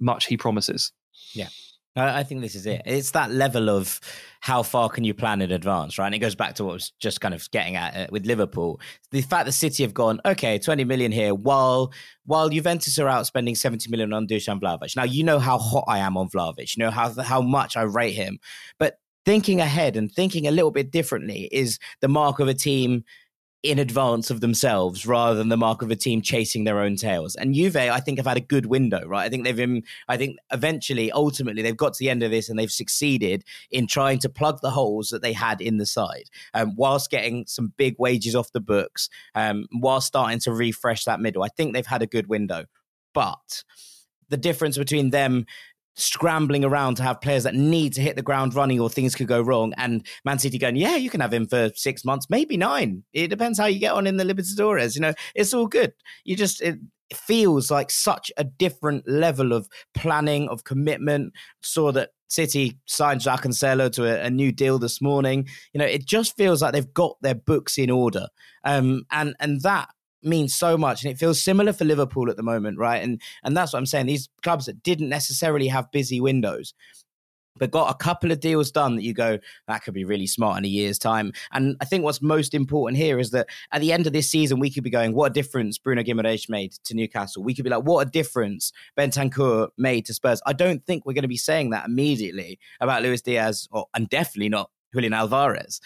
much he promises. Yeah. I think this is it. It's that level of how far can you plan in advance, right? And it goes back to what I was just kind of getting at with Liverpool. The fact that City have gone, okay, twenty million here, while while Juventus are out spending seventy million on Dusan Vlahovic. Now, you know how hot I am on Vlahovic. You know how, how much I rate him. But thinking ahead and thinking a little bit differently is the mark of a team in advance of themselves, rather than the mark of a team chasing their own tails. And Juve, I think, have had a good window, right? I think they've been, I think eventually, ultimately, they've got to the end of this and they've succeeded in trying to plug the holes that they had in the side, um, whilst getting some big wages off the books, um, whilst starting to refresh that middle. I think they've had a good window. But the difference between them scrambling around to have players that need to hit the ground running or things could go wrong, and Man City going, yeah, you can have him for six months, maybe nine. It depends how you get on in the Libertadores. You know, it's all good. You just, it feels like such a different level of planning, of commitment. Saw that City signed Jack Cancelo to a, a new deal this morning. You know, it just feels like they've got their books in order. Um, and, and that means so much, and it feels similar for Liverpool at the moment, right? And and that's what I'm saying. These clubs that didn't necessarily have busy windows, but got a couple of deals done that you go, that could be really smart in a year's time. And I think what's most important here is that at the end of this season, we could be going, what a difference Bruno Guimaraes made to Newcastle. We could be like, what a difference Bentancur made to Spurs. I don't think we're going to be saying that immediately about Luis Diaz, or, and definitely not Julian Alvarez.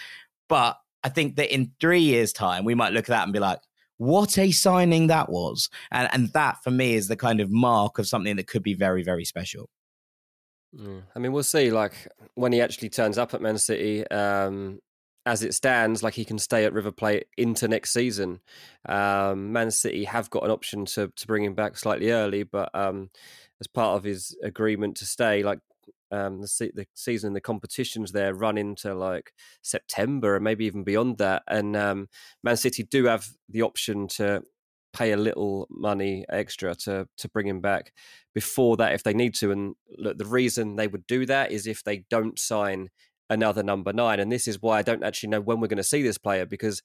But I think that in three years' time, we might look at that and be like, what a signing that was. And and that, for me, is the kind of mark of something that could be very, very special. Mm. I mean, we'll see, like, when he actually turns up at Man City, um, as it stands, like, he can stay at River Plate into next season. Um, Man City have got an option to to bring him back slightly early, but um, as part of his agreement to stay, like, um, the, se- the season, the competitions there run into, like, September and maybe even beyond that. And um, Man City do have the option to pay a little money extra to to bring him back before that if they need to. And look, the reason they would do that is if they don't sign another number nine. And this is why I don't actually know when we're going to see this player, because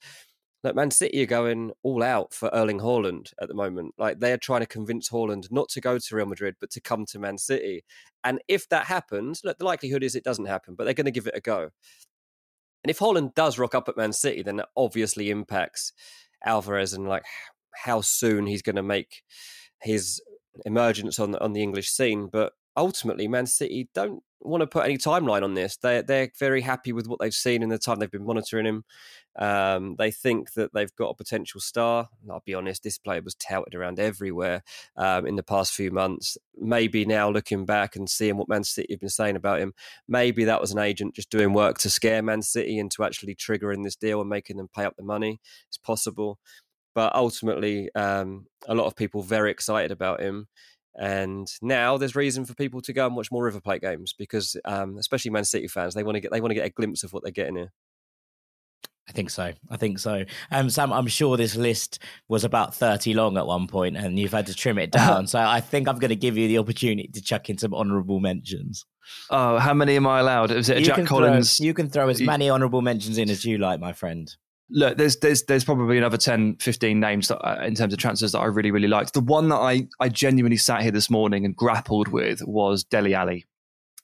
look, Man City are going all out for Erling Haaland at the moment. Like, they're trying to convince Haaland not to go to Real Madrid, but to come to Man City. And if that happens, look, the likelihood is it doesn't happen, but they're going to give it a go. And if Haaland does rock up at Man City, then that obviously impacts Alvarez and, like, how soon he's going to make his emergence on on the English scene. But ultimately, Man City don't want to put any timeline on this. They they're very happy with what they've seen in the time they've been monitoring him. Um, they think that they've got a potential star. And I'll be honest, this player was touted around everywhere um, in the past few months. Maybe now, looking back and seeing what Man City have been saying about him, maybe that was an agent just doing work to scare Man City into actually triggering this deal and making them pay up the money. It's possible. But ultimately, um, a lot of people very excited about him. And now there's reason for people to go and watch more River Plate games because, um, especially Man City fans, they want to get they want to get a glimpse of what they're getting here. I think so. I think so. Um, Sam, I'm sure this list was about thirty long at one point and you've had to trim it down. So I think I'm going to give you the opportunity to chuck in some honourable mentions. Oh, how many am I allowed? Is it a Jack Collins? Throw, you can throw as many honourable mentions in as you like, my friend. Look, there's there's there's probably another ten, fifteen names that, uh, in terms of transfers that I really, really liked. The one that I, I genuinely sat here this morning and grappled with was Dele Alli,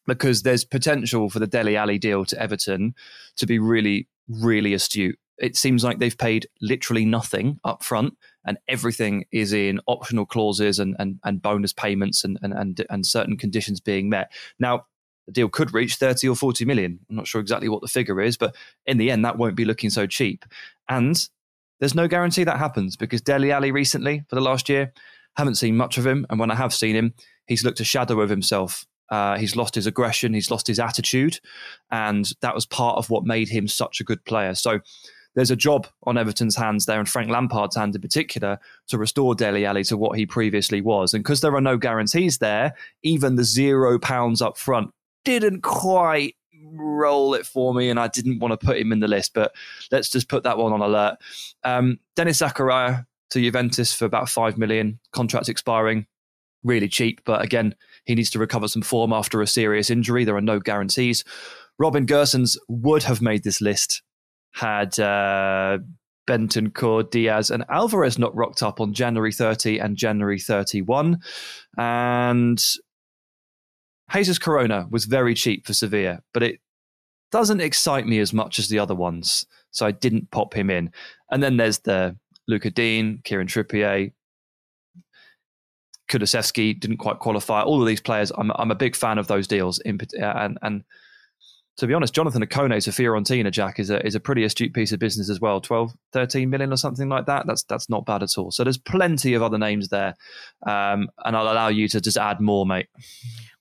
because there's potential for the Dele Alli deal to Everton to be really, really astute. It seems like they've paid literally nothing up front and everything is in optional clauses and and, and bonus payments and, and, and, and certain conditions being met. Now, the deal could reach thirty or forty million. I'm not sure exactly what the figure is, but in the end, that won't be looking so cheap. And there's no guarantee that happens because Dele Alli recently, for the last year, haven't seen much of him. And when I have seen him, he's looked a shadow of himself. Uh, he's lost his aggression. He's lost his attitude. And that was part of what made him such a good player. So there's a job on Everton's hands there, and Frank Lampard's hand in particular, to restore Dele Alli to what he previously was. And because there are no guarantees there, even the zero pounds up front didn't quite roll it for me, and I didn't want to put him in the list, but let's just put that one on alert. Um, Dennis Zakaria to Juventus for about five million, contract expiring, really cheap, but again, he needs to recover some form after a serious injury. There are no guarantees. Robin Gosens would have made this list had uh, Bentancur, Diaz and Alvarez not rocked up on January thirtieth and January thirty-first. And Jesus Corona was very cheap for Sevilla, but it doesn't excite me as much as the other ones, so I didn't pop him in. And then there's the Luca Dean, Kieran Trippier, Kulusevski didn't quite qualify. All of these players, I'm I'm a big fan of those deals. In, and and to be honest, Jonathan Akone to Fiorentina, Jack, is a is a pretty astute piece of business as well. twelve, thirteen million or something like that. That's that's not bad at all. So there's plenty of other names there, um, and I'll allow you to just add more, mate.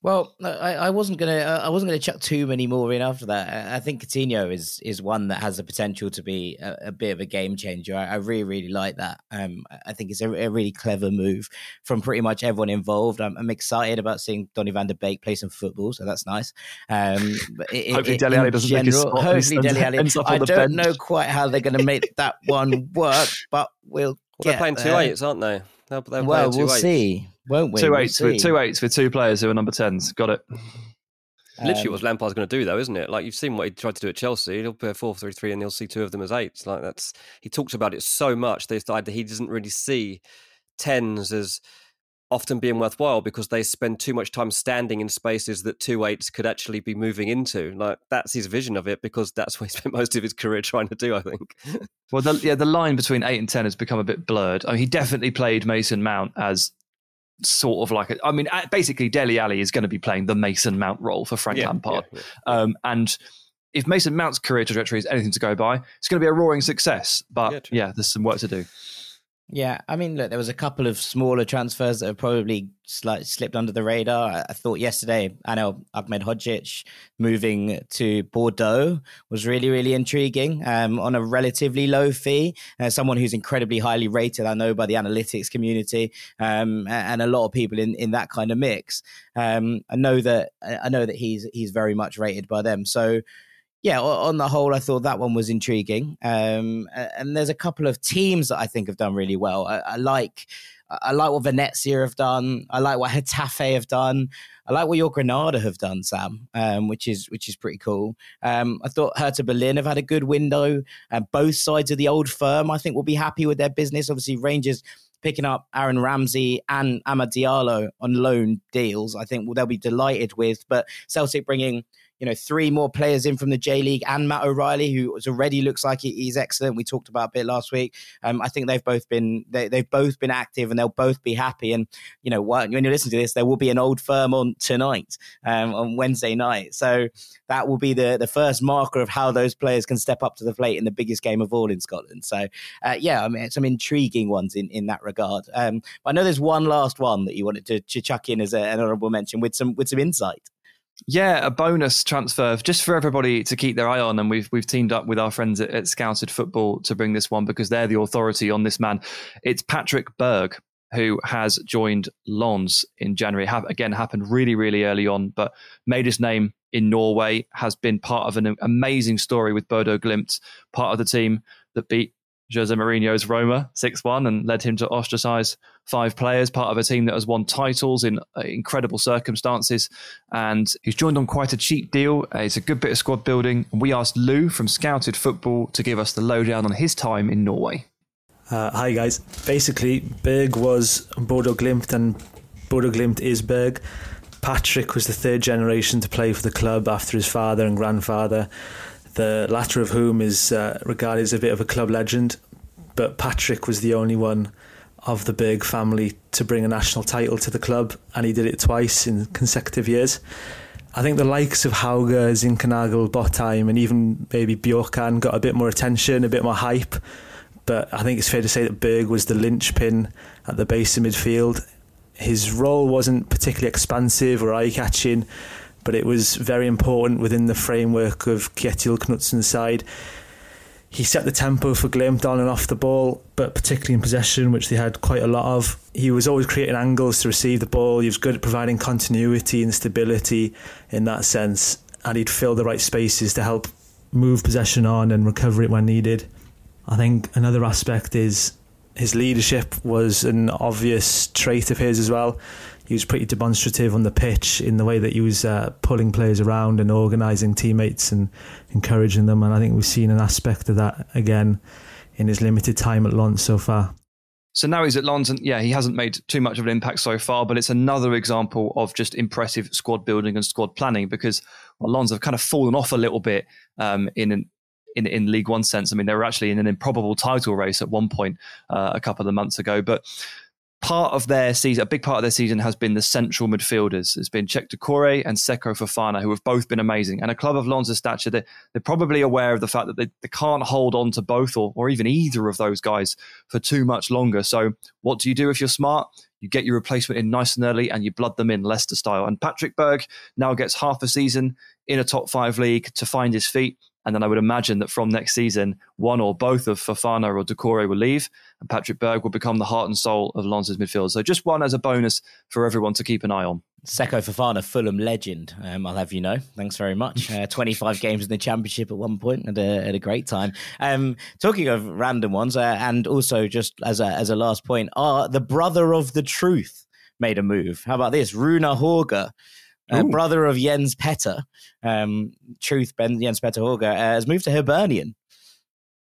Well, I, I wasn't gonna. I wasn't gonna chuck too many more in after that. I think Coutinho is is one that has the potential to be a, a bit of a game changer. I, I really, really like that. Um, I think it's a, a really clever move from pretty much everyone involved. I'm, I'm excited about seeing Donny van de Beek play some football, so that's nice. Um, but it, hopefully, it, Dele Alli doesn't general, make his spot. Hopefully, Dele Alli. I don't bench. know quite how they're going to make that one work, but we'll. Well, they're playing two there. eights, aren't they? They're, they're well, we'll eights. see. Won't we? Two eights, we'll with, two eights with two players who are number tens. Got it. Um, Literally what Lampard's going to do, though, isn't it? Like, you've seen what he tried to do at Chelsea. He'll play a four three three and he'll see two of them as eights. Like, that's he talks about it so much that he doesn't really see tens as often being worthwhile because they spend too much time standing in spaces that two eights could actually be moving into. Like, that's his vision of it because that's what he spent most of his career trying to do, I think. Well, the, yeah, the line between eight and ten has become a bit blurred. I mean, he definitely played Mason Mount as sort of like, a, I mean, basically Dele Alli is going to be playing the Mason Mount role for Frank yeah, Lampard. Yeah, yeah. Um, and if Mason Mount's career trajectory is anything to go by, it's going to be a roaring success. But yeah, yeah there's some work to do. Yeah, I mean, look, there was a couple of smaller transfers that have probably sli- slipped under the radar. I, I thought yesterday, Anel Ahmedhodzic moving to Bordeaux was really, really intriguing um, on a relatively low fee. Uh, someone who's incredibly highly rated, I know, by the analytics community um, and a lot of people in, in that kind of mix. Um, I know that I know that he's he's very much rated by them. So. Yeah, on the whole, I thought that one was intriguing. Um, and there's a couple of teams that I think have done really well. I, I like I like what Venezia have done. I like what Getafe have done. I like what your Granada have done, Sam, um, which is which is pretty cool. Um, I thought Hertha Berlin have had a good window. Uh, both sides of the old firm, I think, will be happy with their business. Obviously, Rangers picking up Aaron Ramsey and Amad Diallo on loan deals, I think well, they'll be delighted with. But Celtic bringing... you know, three more players in from the J League and Matt O'Reilly, who already looks like he's excellent. We talked about a bit last week. Um, I think they've both been they, they've both been active and they'll both be happy. And you know, when you listen to this, there will be an old firm on tonight, um, on Wednesday night. So that will be the the first marker of how those players can step up to the plate in the biggest game of all in Scotland. So uh, yeah, I mean, some intriguing ones in in that regard. Um, but I know there's one last one that you wanted to, to chuck in as a, an honourable mention with some with some insight. Yeah, a bonus transfer just for everybody to keep their eye on. And we've we've teamed up with our friends at, at Scouted Football to bring this one because they're the authority on this man. It's Patrick Berg, who has joined Lens in January. Have, again, happened really, really early on, but made his name in Norway, has been part of an amazing story with Bodø Glimt, part of the team that beat Jose Mourinho's Roma six one and led him to ostracize five players, part of a team that has won titles in incredible circumstances. And he's joined on quite a cheap deal. It's a good bit of squad building. We asked Lou from Scouted Football to give us the lowdown on his time in Norway. Uh, hi, guys. Basically, Berg was Bodø Glimt and Bodø Glimt is Berg. Patrick was the third generation to play for the club after his father and grandfather, the latter of whom is uh, regarded as a bit of a club legend, but Patrick was the only one of the Berg family to bring a national title to the club, and he did it twice in consecutive years. I think the likes of Hauger, Zinchenagel, Botheim, and even maybe Bjorkan got a bit more attention, a bit more hype, but I think it's fair to say that Berg was the linchpin at the base of midfield. His role wasn't particularly expansive or eye-catching, but it was very important within the framework of Kjetil Knutsen's side. He set the tempo for Glimt on and off the ball, but particularly in possession, which they had quite a lot of. He was always creating angles to receive the ball. He was good at providing continuity and stability in that sense, and he'd fill the right spaces to help move possession on and recover it when needed. I think another aspect is his leadership was an obvious trait of his as well. He was pretty demonstrative on the pitch in the way that he was uh, pulling players around and organising teammates and encouraging them. And I think we've seen an aspect of that again in his limited time at Lens so far. So now he's at Lens and yeah, he hasn't made too much of an impact so far, but it's another example of just impressive squad building and squad planning because well, Lens have kind of fallen off a little bit um, in an In, in League One sense. I mean, they were actually in an improbable title race at one point uh, a couple of months ago. But part of their season, a big part of their season has been the central midfielders. It's been Cheick Doucouré and Seko Fofana, who have both been amazing. And a club of Lens' stature, they're, they're probably aware of the fact that they, they can't hold on to both or, or even either of those guys for too much longer. So what do you do if you're smart? You get your replacement in nice and early and you blood them in Leicester style. And Patrick Berg now gets half a season in a top five league to find his feet. And then I would imagine that from next season, one or both of Fofana or Doucouré will leave and Patrick Berg will become the heart and soul of Lens' midfield. So just one as a bonus for everyone to keep an eye on. Seko Fofana, Fulham legend, um, I'll have you know. Thanks very much. Uh, twenty-five games in the Championship at one point and a, at a great time. Um, talking of random ones, uh, and also just as a, as a last point, are the brother of the truth made a move? How about this? Runar Hauger. Uh, brother of Jens Petter, um, truth Ben Jens Petter Hauger, uh, has moved to Hibernian.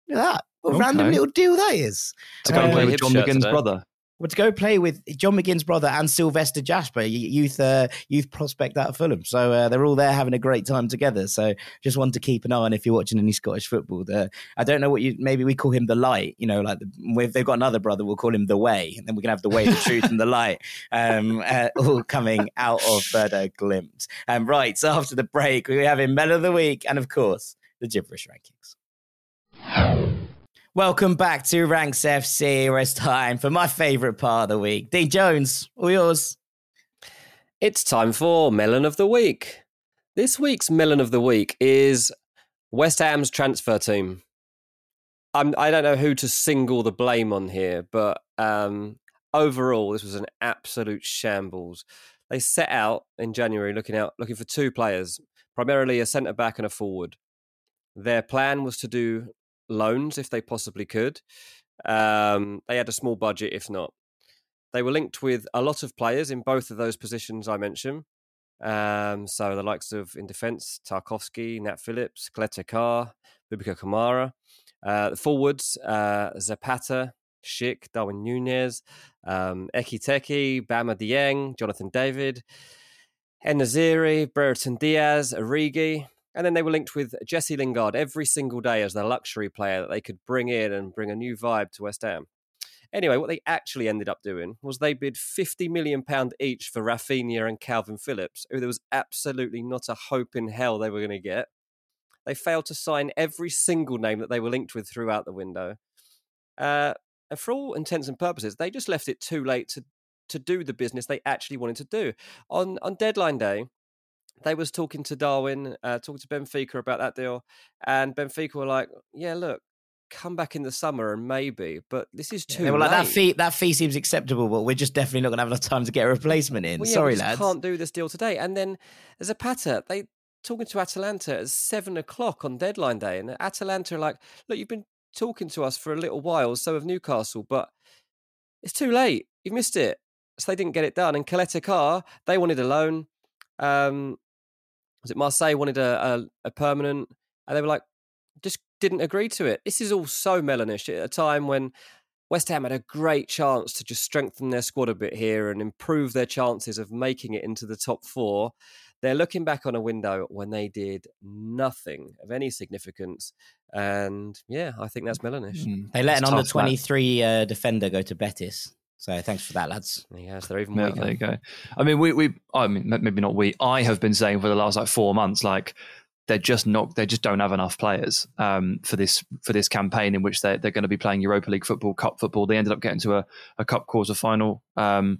Look at that. What a okay. random little deal that is. To go uh, and play with John McGinn's today. brother. Well, to go play with John McGinn's brother and Sylvester Jasper, youth uh, youth prospect out of Fulham. So uh, they're all there having a great time together. So just one to keep an eye on if you're watching any Scottish football. The, I don't know what you, maybe we call him the light, you know, like the, if they've got another brother, we'll call him the way. And then we can have the way, the truth and the light um, uh, all coming out of Bodø Glimt. Um, right, so after the break, we have in Men of the Week and, of course, the gibberish rankings. Welcome back to Ranks F C, where it's time for my favourite part of the week. Dean Jones, all yours. It's time for Melon of the Week. This week's Melon of the Week is West Ham's transfer team. I'm, I don't know who to single the blame on here, but um, overall, this was an absolute shambles. They set out in January looking out looking for two players, primarily a centre-back and a forward. Their plan was to do loans if they possibly could. Um, they had a small budget if not. They were linked with a lot of players in both of those positions I mentioned. Um, so the likes of, in defence, Tarkovsky, Nat Phillips, Kleta Carr, Bubika Kamara. Uh, the forwards, uh, Zapata, Schick, Darwin Nunez, um, Ekiteke, Bama Dieng, Jonathan David, Ennaziri, Brereton Diaz, Origi. And then they were linked with Jesse Lingard every single day as their luxury player that they could bring in and bring a new vibe to West Ham. Anyway, what they actually ended up doing was they bid fifty million pounds each for Rafinha and Calvin Phillips, who there was absolutely not a hope in hell they were going to get. They failed to sign every single name that they were linked with throughout the window. Uh, and for all intents and purposes, they just left it too late to, to do the business they actually wanted to do. On, on deadline day, they was talking to Darwin, uh, talking to Benfica about that deal. And Benfica were like, yeah, look, come back in the summer and maybe, but this is too yeah, well, late. Like that fee, that fee seems acceptable, but we're just definitely not going to have enough time to get a replacement in. Well, yeah, Sorry, we lads. Can't do this deal today. And then Zapata, they talking to Atalanta at seven o'clock on deadline day. And Atalanta are like, look, you've been talking to us for a little while, so have Newcastle, but it's too late. You've missed it. So they didn't get it done. And Coletta Carr, they wanted a loan. Um, was it Marseille wanted a, a, a permanent? And they were like, just didn't agree to it. This is all so Melanish at a time when West Ham had a great chance to just strengthen their squad a bit here and improve their chances of making it into the top four. They're looking back on a window when they did nothing of any significance. And yeah, I think that's Melanish. Mm. They let it's an under twenty-three uh, defender go to Betis. So thanks for that, lads. Yes, they're even yeah, there you go. I mean, we, we, I mean, maybe not we. I have been saying for the last like four months, like they're just not, they just don't have enough players um, for this for this campaign in which they're they're going to be playing Europa League football, cup football. They ended up getting to a, a cup quarter final um,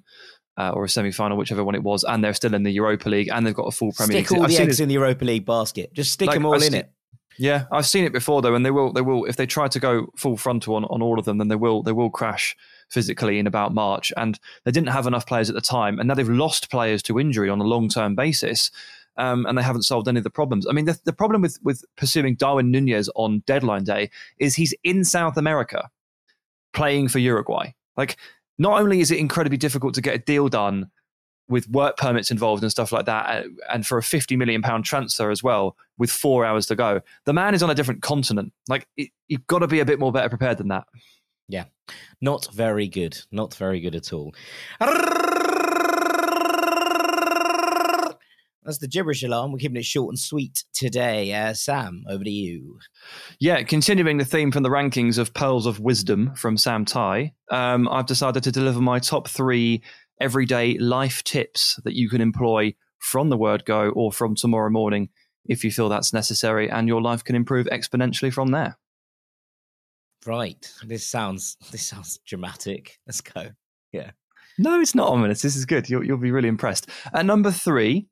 uh, or a semi final, whichever one it was, and they're still in the Europa League and they've got a full Premier League. Stick all the eggs in the Europa League basket. Just stick them all in it. Yeah, I've seen it before though, and they will they will if they try to go full frontal on, on all of them, then they will they will crash physically in about March. And they didn't have enough players at the time, and now they've lost players to injury on a long-term basis, um, and they haven't solved any of the problems. I mean, the, the problem with, with pursuing Darwin Nunez on deadline day is he's in South America playing for Uruguay. Like, not only is it incredibly difficult to get a deal done with work permits involved and stuff like that, and for a fifty million pounds transfer as well, with four hours to go, the man is on a different continent. Like, it, you've got to be a bit more better prepared than that. Yeah, not very good. Not very good at all. That's the gibberish alarm. We're keeping it short and sweet today. Uh, Sam, over to you. Yeah, continuing the theme from the rankings of Pearls of Wisdom from Sam Ty, um, I've decided to deliver my top three everyday life tips that you can employ from the word go or from tomorrow morning if you feel that's necessary, and your life can improve exponentially from there. Right. This sounds this sounds dramatic. Let's go. Yeah. No, it's not ominous. This is good. You'll, you'll be really impressed. At number three,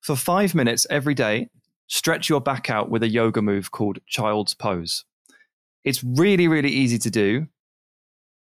for five minutes every day, stretch your back out with a yoga move called Child's Pose. It's really, really easy to do.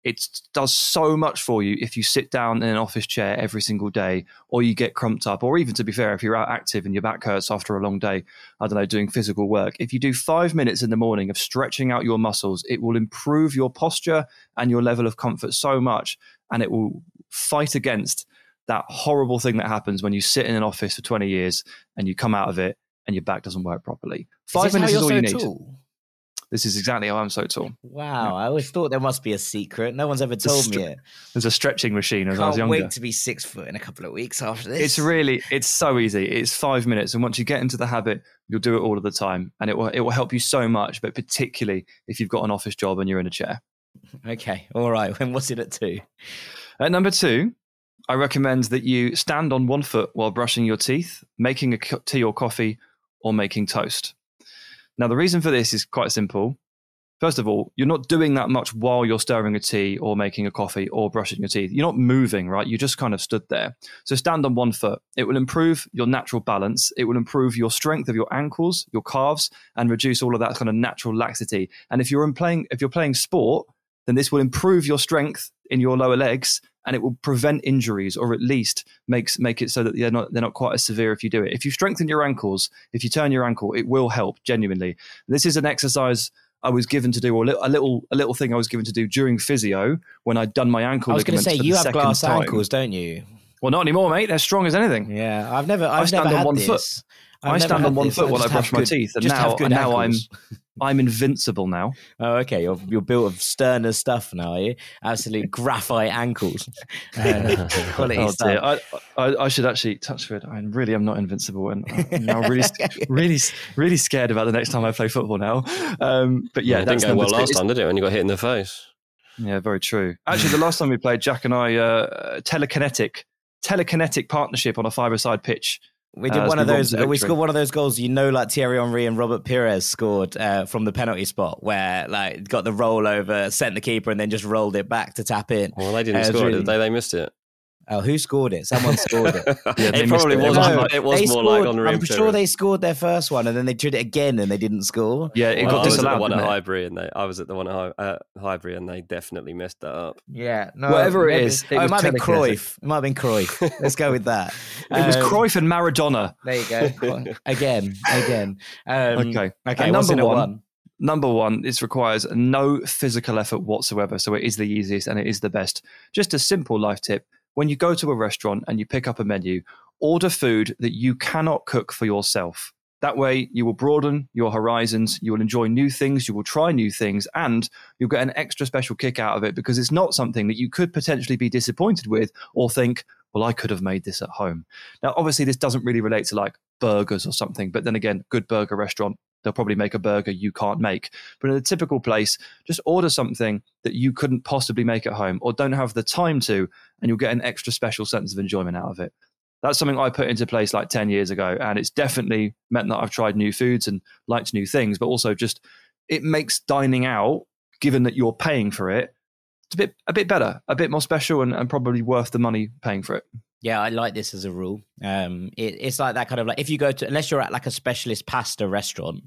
It does so much for you if you sit down in an office chair every single day, or you get crumped up, or even, to be fair, if you're out active and your back hurts after a long day, I don't know, doing physical work. If you do five minutes in the morning of stretching out your muscles, it will improve your posture and your level of comfort so much, and it will fight against that horrible thing that happens when you sit in an office for twenty years and you come out of it and your back doesn't work properly. Five minutes is all you need. This is exactly how I'm so tall. Wow, I always thought there must be a secret. No one's ever told stre- me it. There's a stretching machine as Can't I was younger. Can't wait to be six foot in a couple of weeks after this. It's really, it's so easy. It's five minutes. And once you get into the habit, you'll do it all of the time. And it will, it will help you so much, but particularly if you've got an office job and you're in a chair. Okay, all right. And what's it at two? At number two, I recommend that you stand on one foot while brushing your teeth, making a tea or coffee, or making toast. Now, the reason for this is quite simple. First of all, you're not doing that much while you're stirring a tea or making a coffee or brushing your teeth. You're not moving, right? You just kind of stood there. So stand on one foot. It will improve your natural balance. It will improve your strength of your ankles, your calves, and reduce all of that kind of natural laxity. And if you're in playing, if you're playing sport, then this will improve your strength in your lower legs, and it will prevent injuries, or at least makes make it so that they're not they're not quite as severe if you do it. If you strengthen your ankles, if you turn your ankle, it will help genuinely. This is an exercise I was given to do, or a little a little thing I was given to do during physio when I'd done my ankle. I was going to say, you have glass time. ankles, don't you? Well, not anymore, mate. They're strong as anything. Yeah, I've never. I've I stand never on had one this. foot. I've I stand on one this. foot I while I brush good, my teeth, and now and now I'm. I'm invincible now. Oh, okay. You're you're built of sterner stuff now, are you? Absolute graphite ankles. Uh, quality oh, stuff. I, I, I should actually touch wood. I really am not invincible, and I'm now really, really, really scared about the next time I play football now. Um, but yeah, yeah that's didn't go well last it's, time, did it? When you got hit in the face. Yeah, very true. Actually, the last time we played, Jack and I uh, telekinetic telekinetic partnership on a five-a-side pitch. We did uh, one of those. We scored one of those goals, you know, like Thierry Henry and Robert Pires scored uh, from the penalty spot, where like got the roll over, sent the keeper, and then just rolled it back to tap in. Well, they didn't uh, score really... it. Did they? They missed it. Oh, who scored it? Someone scored it. yeah, it probably was. It, no, like, it was more scored, like Henry. I'm sure Pires. They scored their first one, and then they tried it again, and they didn't score. Yeah, it well, got disallowed. One at Highbury, and they. I was at the one at uh, Highbury, and they definitely messed that up. Yeah, no, whatever it, it is, it, oh, it might have been Cruyff. Might have been Cruyff. Let's go with that. Um, it was Cruyff and Maradona. There you go. again, again. Um, okay, okay. Number one. one. Number one, this requires no physical effort whatsoever, so it is the easiest and it is the best. Just a simple life tip. When you go to a restaurant and you pick up a menu, order food that you cannot cook for yourself. That way, you will broaden your horizons, you will enjoy new things, you will try new things, and you'll get an extra special kick out of it because it's not something that you could potentially be disappointed with or think, well, I could have made this at home. Now, obviously, this doesn't really relate to like burgers or something, but then again, good burger restaurant, they'll probably make a burger you can't make. But in a typical place, just order something that you couldn't possibly make at home or don't have the time to, and you'll get an extra special sense of enjoyment out of it. That's something I put into place like ten years ago, and it's definitely meant that I've tried new foods and liked new things, but also just it makes dining out, given that you're paying for it, it's a bit, a bit better, a bit more special, and, and probably worth the money paying for it. Yeah, I like this as a rule. Um, it, it's like that kind of like, if you go to, unless you're at like a specialist pasta restaurant,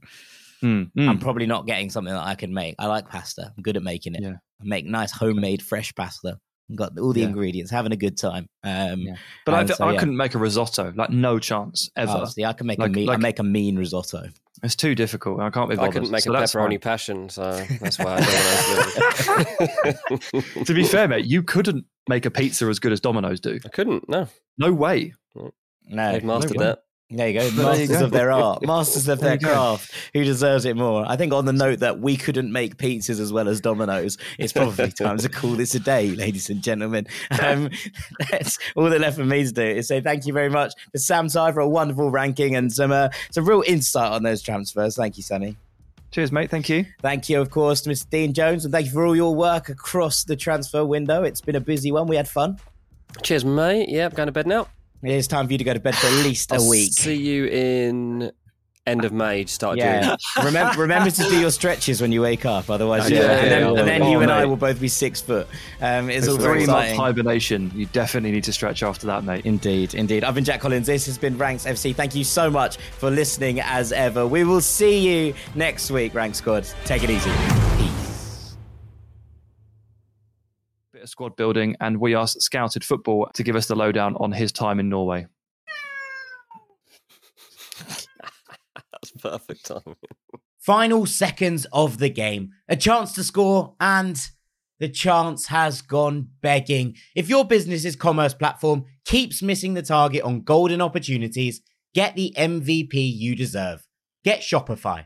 mm, mm. I'm probably not getting something that I can make. I like pasta. I'm good at making it. Yeah. I make nice homemade fresh pasta. I've got all the yeah. ingredients, having a good time. Um, yeah. But I, so, I yeah. couldn't make a risotto, like no chance ever. Oh, see, I can make, like, a mean, like, I make a mean risotto. It's too difficult. I can't be bothered. I couldn't make so a pepperoni fine. passion, so that's why I don't know. To be fair, mate, you couldn't make a pizza as good as Domino's do. I couldn't, no. No way. No. They've mastered no that. There you go. Masters you go. of their art. Masters of their craft. Who deserves it more? I think on the note that we couldn't make pizzas as well as Domino's, it's probably time to call this a day, ladies and gentlemen. Um, that's all that left for me to do is say thank you very much to Sam Ty for a wonderful ranking and some, uh, some real insight on those transfers. Thank you, Sammy. Cheers, mate. Thank you. Thank you, of course, to Mister Dean Jones. And thank you for all your work across the transfer window. It's been a busy one. We had fun. Cheers, mate. Yeah, I'm going to bed now. It is time for you to go to bed for at least I'll a week. See you in end of May to start yeah. June. remember, remember to do your stretches when you wake up, otherwise, yeah. yeah, yeah and then, yeah, and then you and I will both be six foot. Um, it's, it's all very exciting. Three month hibernation. You definitely need to stretch after that, mate. Indeed, indeed. I've been Jack Collins. This has been Ranks F C. Thank you so much for listening as ever. We will see you next week, Ranks Squad. Take it easy. Squad building, and we asked Scouted Football to give us the lowdown on his time in Norway. That's perfect timing. Final seconds of the game. A chance to score, and the chance has gone begging. If your business's commerce platform keeps missing the target on golden opportunities, get the M V P you deserve. Get Shopify.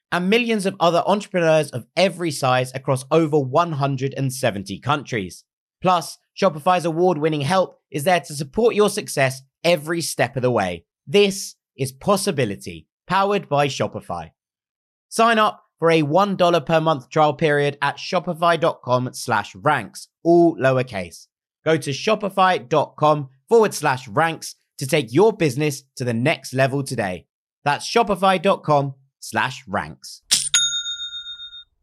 and millions of other entrepreneurs of every size across over one hundred seventy countries. Plus, Shopify's award-winning help is there to support your success every step of the way. This is Possibility, powered by Shopify. Sign up for a one dollar per month trial period at shopify.com slash ranks, all lowercase. Go to shopify.com forward slash ranks to take your business to the next level today. That's shopify.com slash ranks.